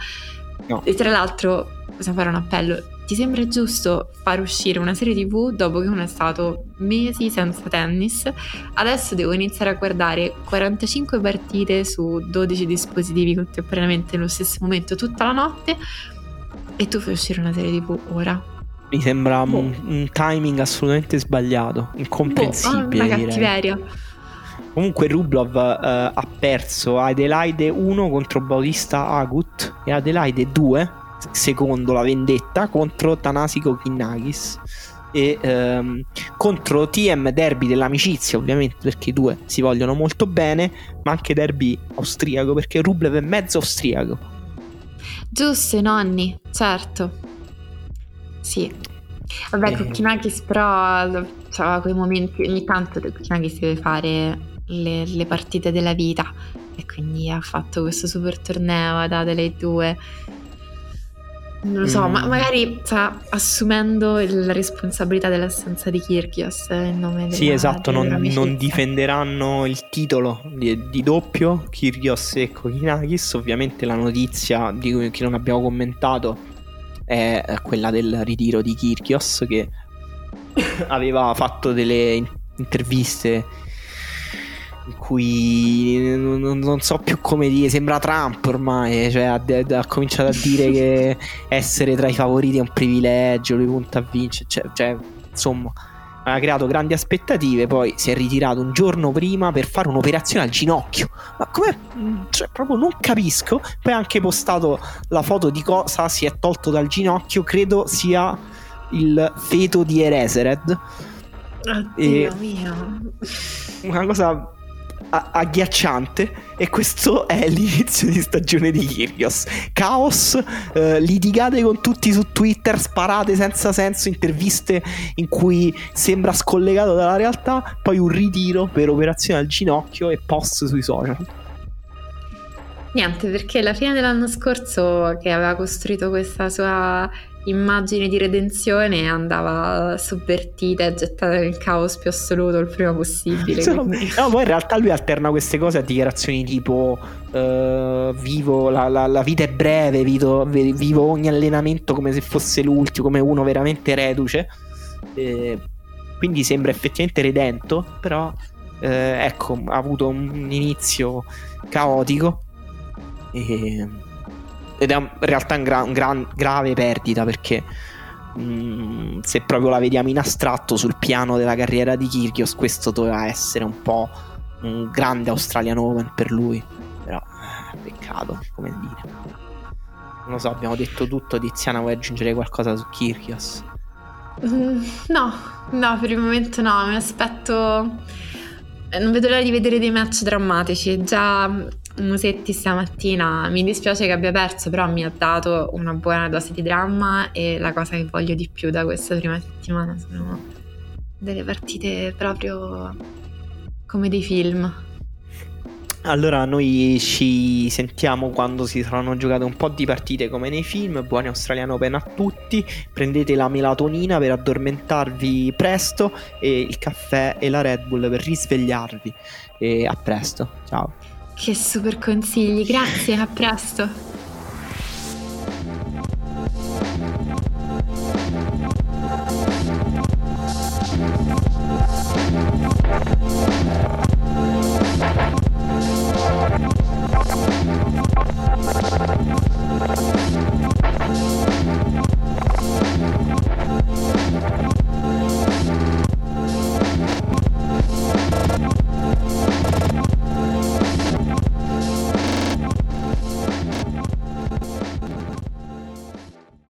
No. E tra l'altro possiamo fare un appello: ti sembra giusto far uscire una serie tivù dopo che uno è stato mesi senza tennis? Adesso devo iniziare a guardare quarantacinque partite su dodici dispositivi contemporaneamente nello stesso momento tutta la notte, e tu fai uscire una serie tivù ora? Mi sembra boh. un, un timing assolutamente sbagliato, incomprensibile, boh, una cattiveria, direi. Comunque Rublev uh, ha perso Adelaide uno contro Bautista Agut e Adelaide due secondo la vendetta contro Thanasi Kokinakis e ehm, contro T M, derby dell'amicizia ovviamente, perché i due si vogliono molto bene, ma anche derby austriaco, perché Rublev è mezzo austriaco, giusto i nonni, certo, sì. Vabbè, eh. Kokinakis però c'aveva quei momenti, ogni tanto Kokinakis deve fare le, le partite della vita, e quindi ha fatto questo super torneo ad Adelaide due. Non lo so, mm. ma magari sta assumendo la responsabilità dell'assenza di Kyrgios in nome della, sì, esatto, non, non difenderanno il titolo di, di doppio Kyrgios e Kokinakis. Ovviamente la notizia di, che non abbiamo commentato è quella del ritiro di Kyrgios, che aveva fatto delle interviste in cui non, non so più come dire, sembra Trump ormai, cioè ha, ha cominciato a dire che essere tra i favoriti è un privilegio, lui punta a vincere, cioè, cioè insomma ha creato grandi aspettative, poi si è ritirato un giorno prima per fare un'operazione al ginocchio, ma come, cioè, proprio non capisco. Poi ha anche postato la foto di cosa si è tolto dal ginocchio, credo sia il feto di Eresered. Oddio mio, una cosa agghiacciante. E questo è l'inizio di stagione di Kyrgios. Caos, eh, litigate con tutti su Twitter, sparate senza senso, interviste in cui sembra scollegato dalla realtà, poi un ritiro per operazione al ginocchio e post sui social. Niente, perché alla fine dell'anno scorso, che aveva costruito questa sua immagine di redenzione, andava sovvertita e gettata nel caos più assoluto il prima possibile. No, no, poi in realtà lui alterna queste cose a dichiarazioni tipo uh, vivo la, la, la vita è breve, vivo, vivo ogni allenamento come se fosse l'ultimo, come uno veramente reduce, eh, quindi sembra effettivamente redento, però eh, ecco, ha avuto un inizio caotico e... ed è in realtà un gran, gran, grave perdita, perché mh, se proprio la vediamo in astratto sul piano della carriera di Kyrgios, questo doveva essere un po' un grande Australian Open per lui, però peccato, come dire, non lo so, abbiamo detto tutto. Tiziana, vuoi aggiungere qualcosa su Kyrgios? Mm, no, no, per il momento no, mi aspetto, non vedo l'ora di vedere dei match drammatici. Già Musetti stamattina, mi dispiace che abbia perso, però mi ha dato una buona dose di dramma, e la cosa che voglio di più da questa prima settimana sono delle partite proprio come dei film. Allora noi ci sentiamo quando si saranno giocate un po' di partite come nei film. Buoni Australian Open a tutti, prendete la melatonina per addormentarvi presto e il caffè e la Red Bull per risvegliarvi, e a presto, ciao. Che super consigli, grazie, a presto.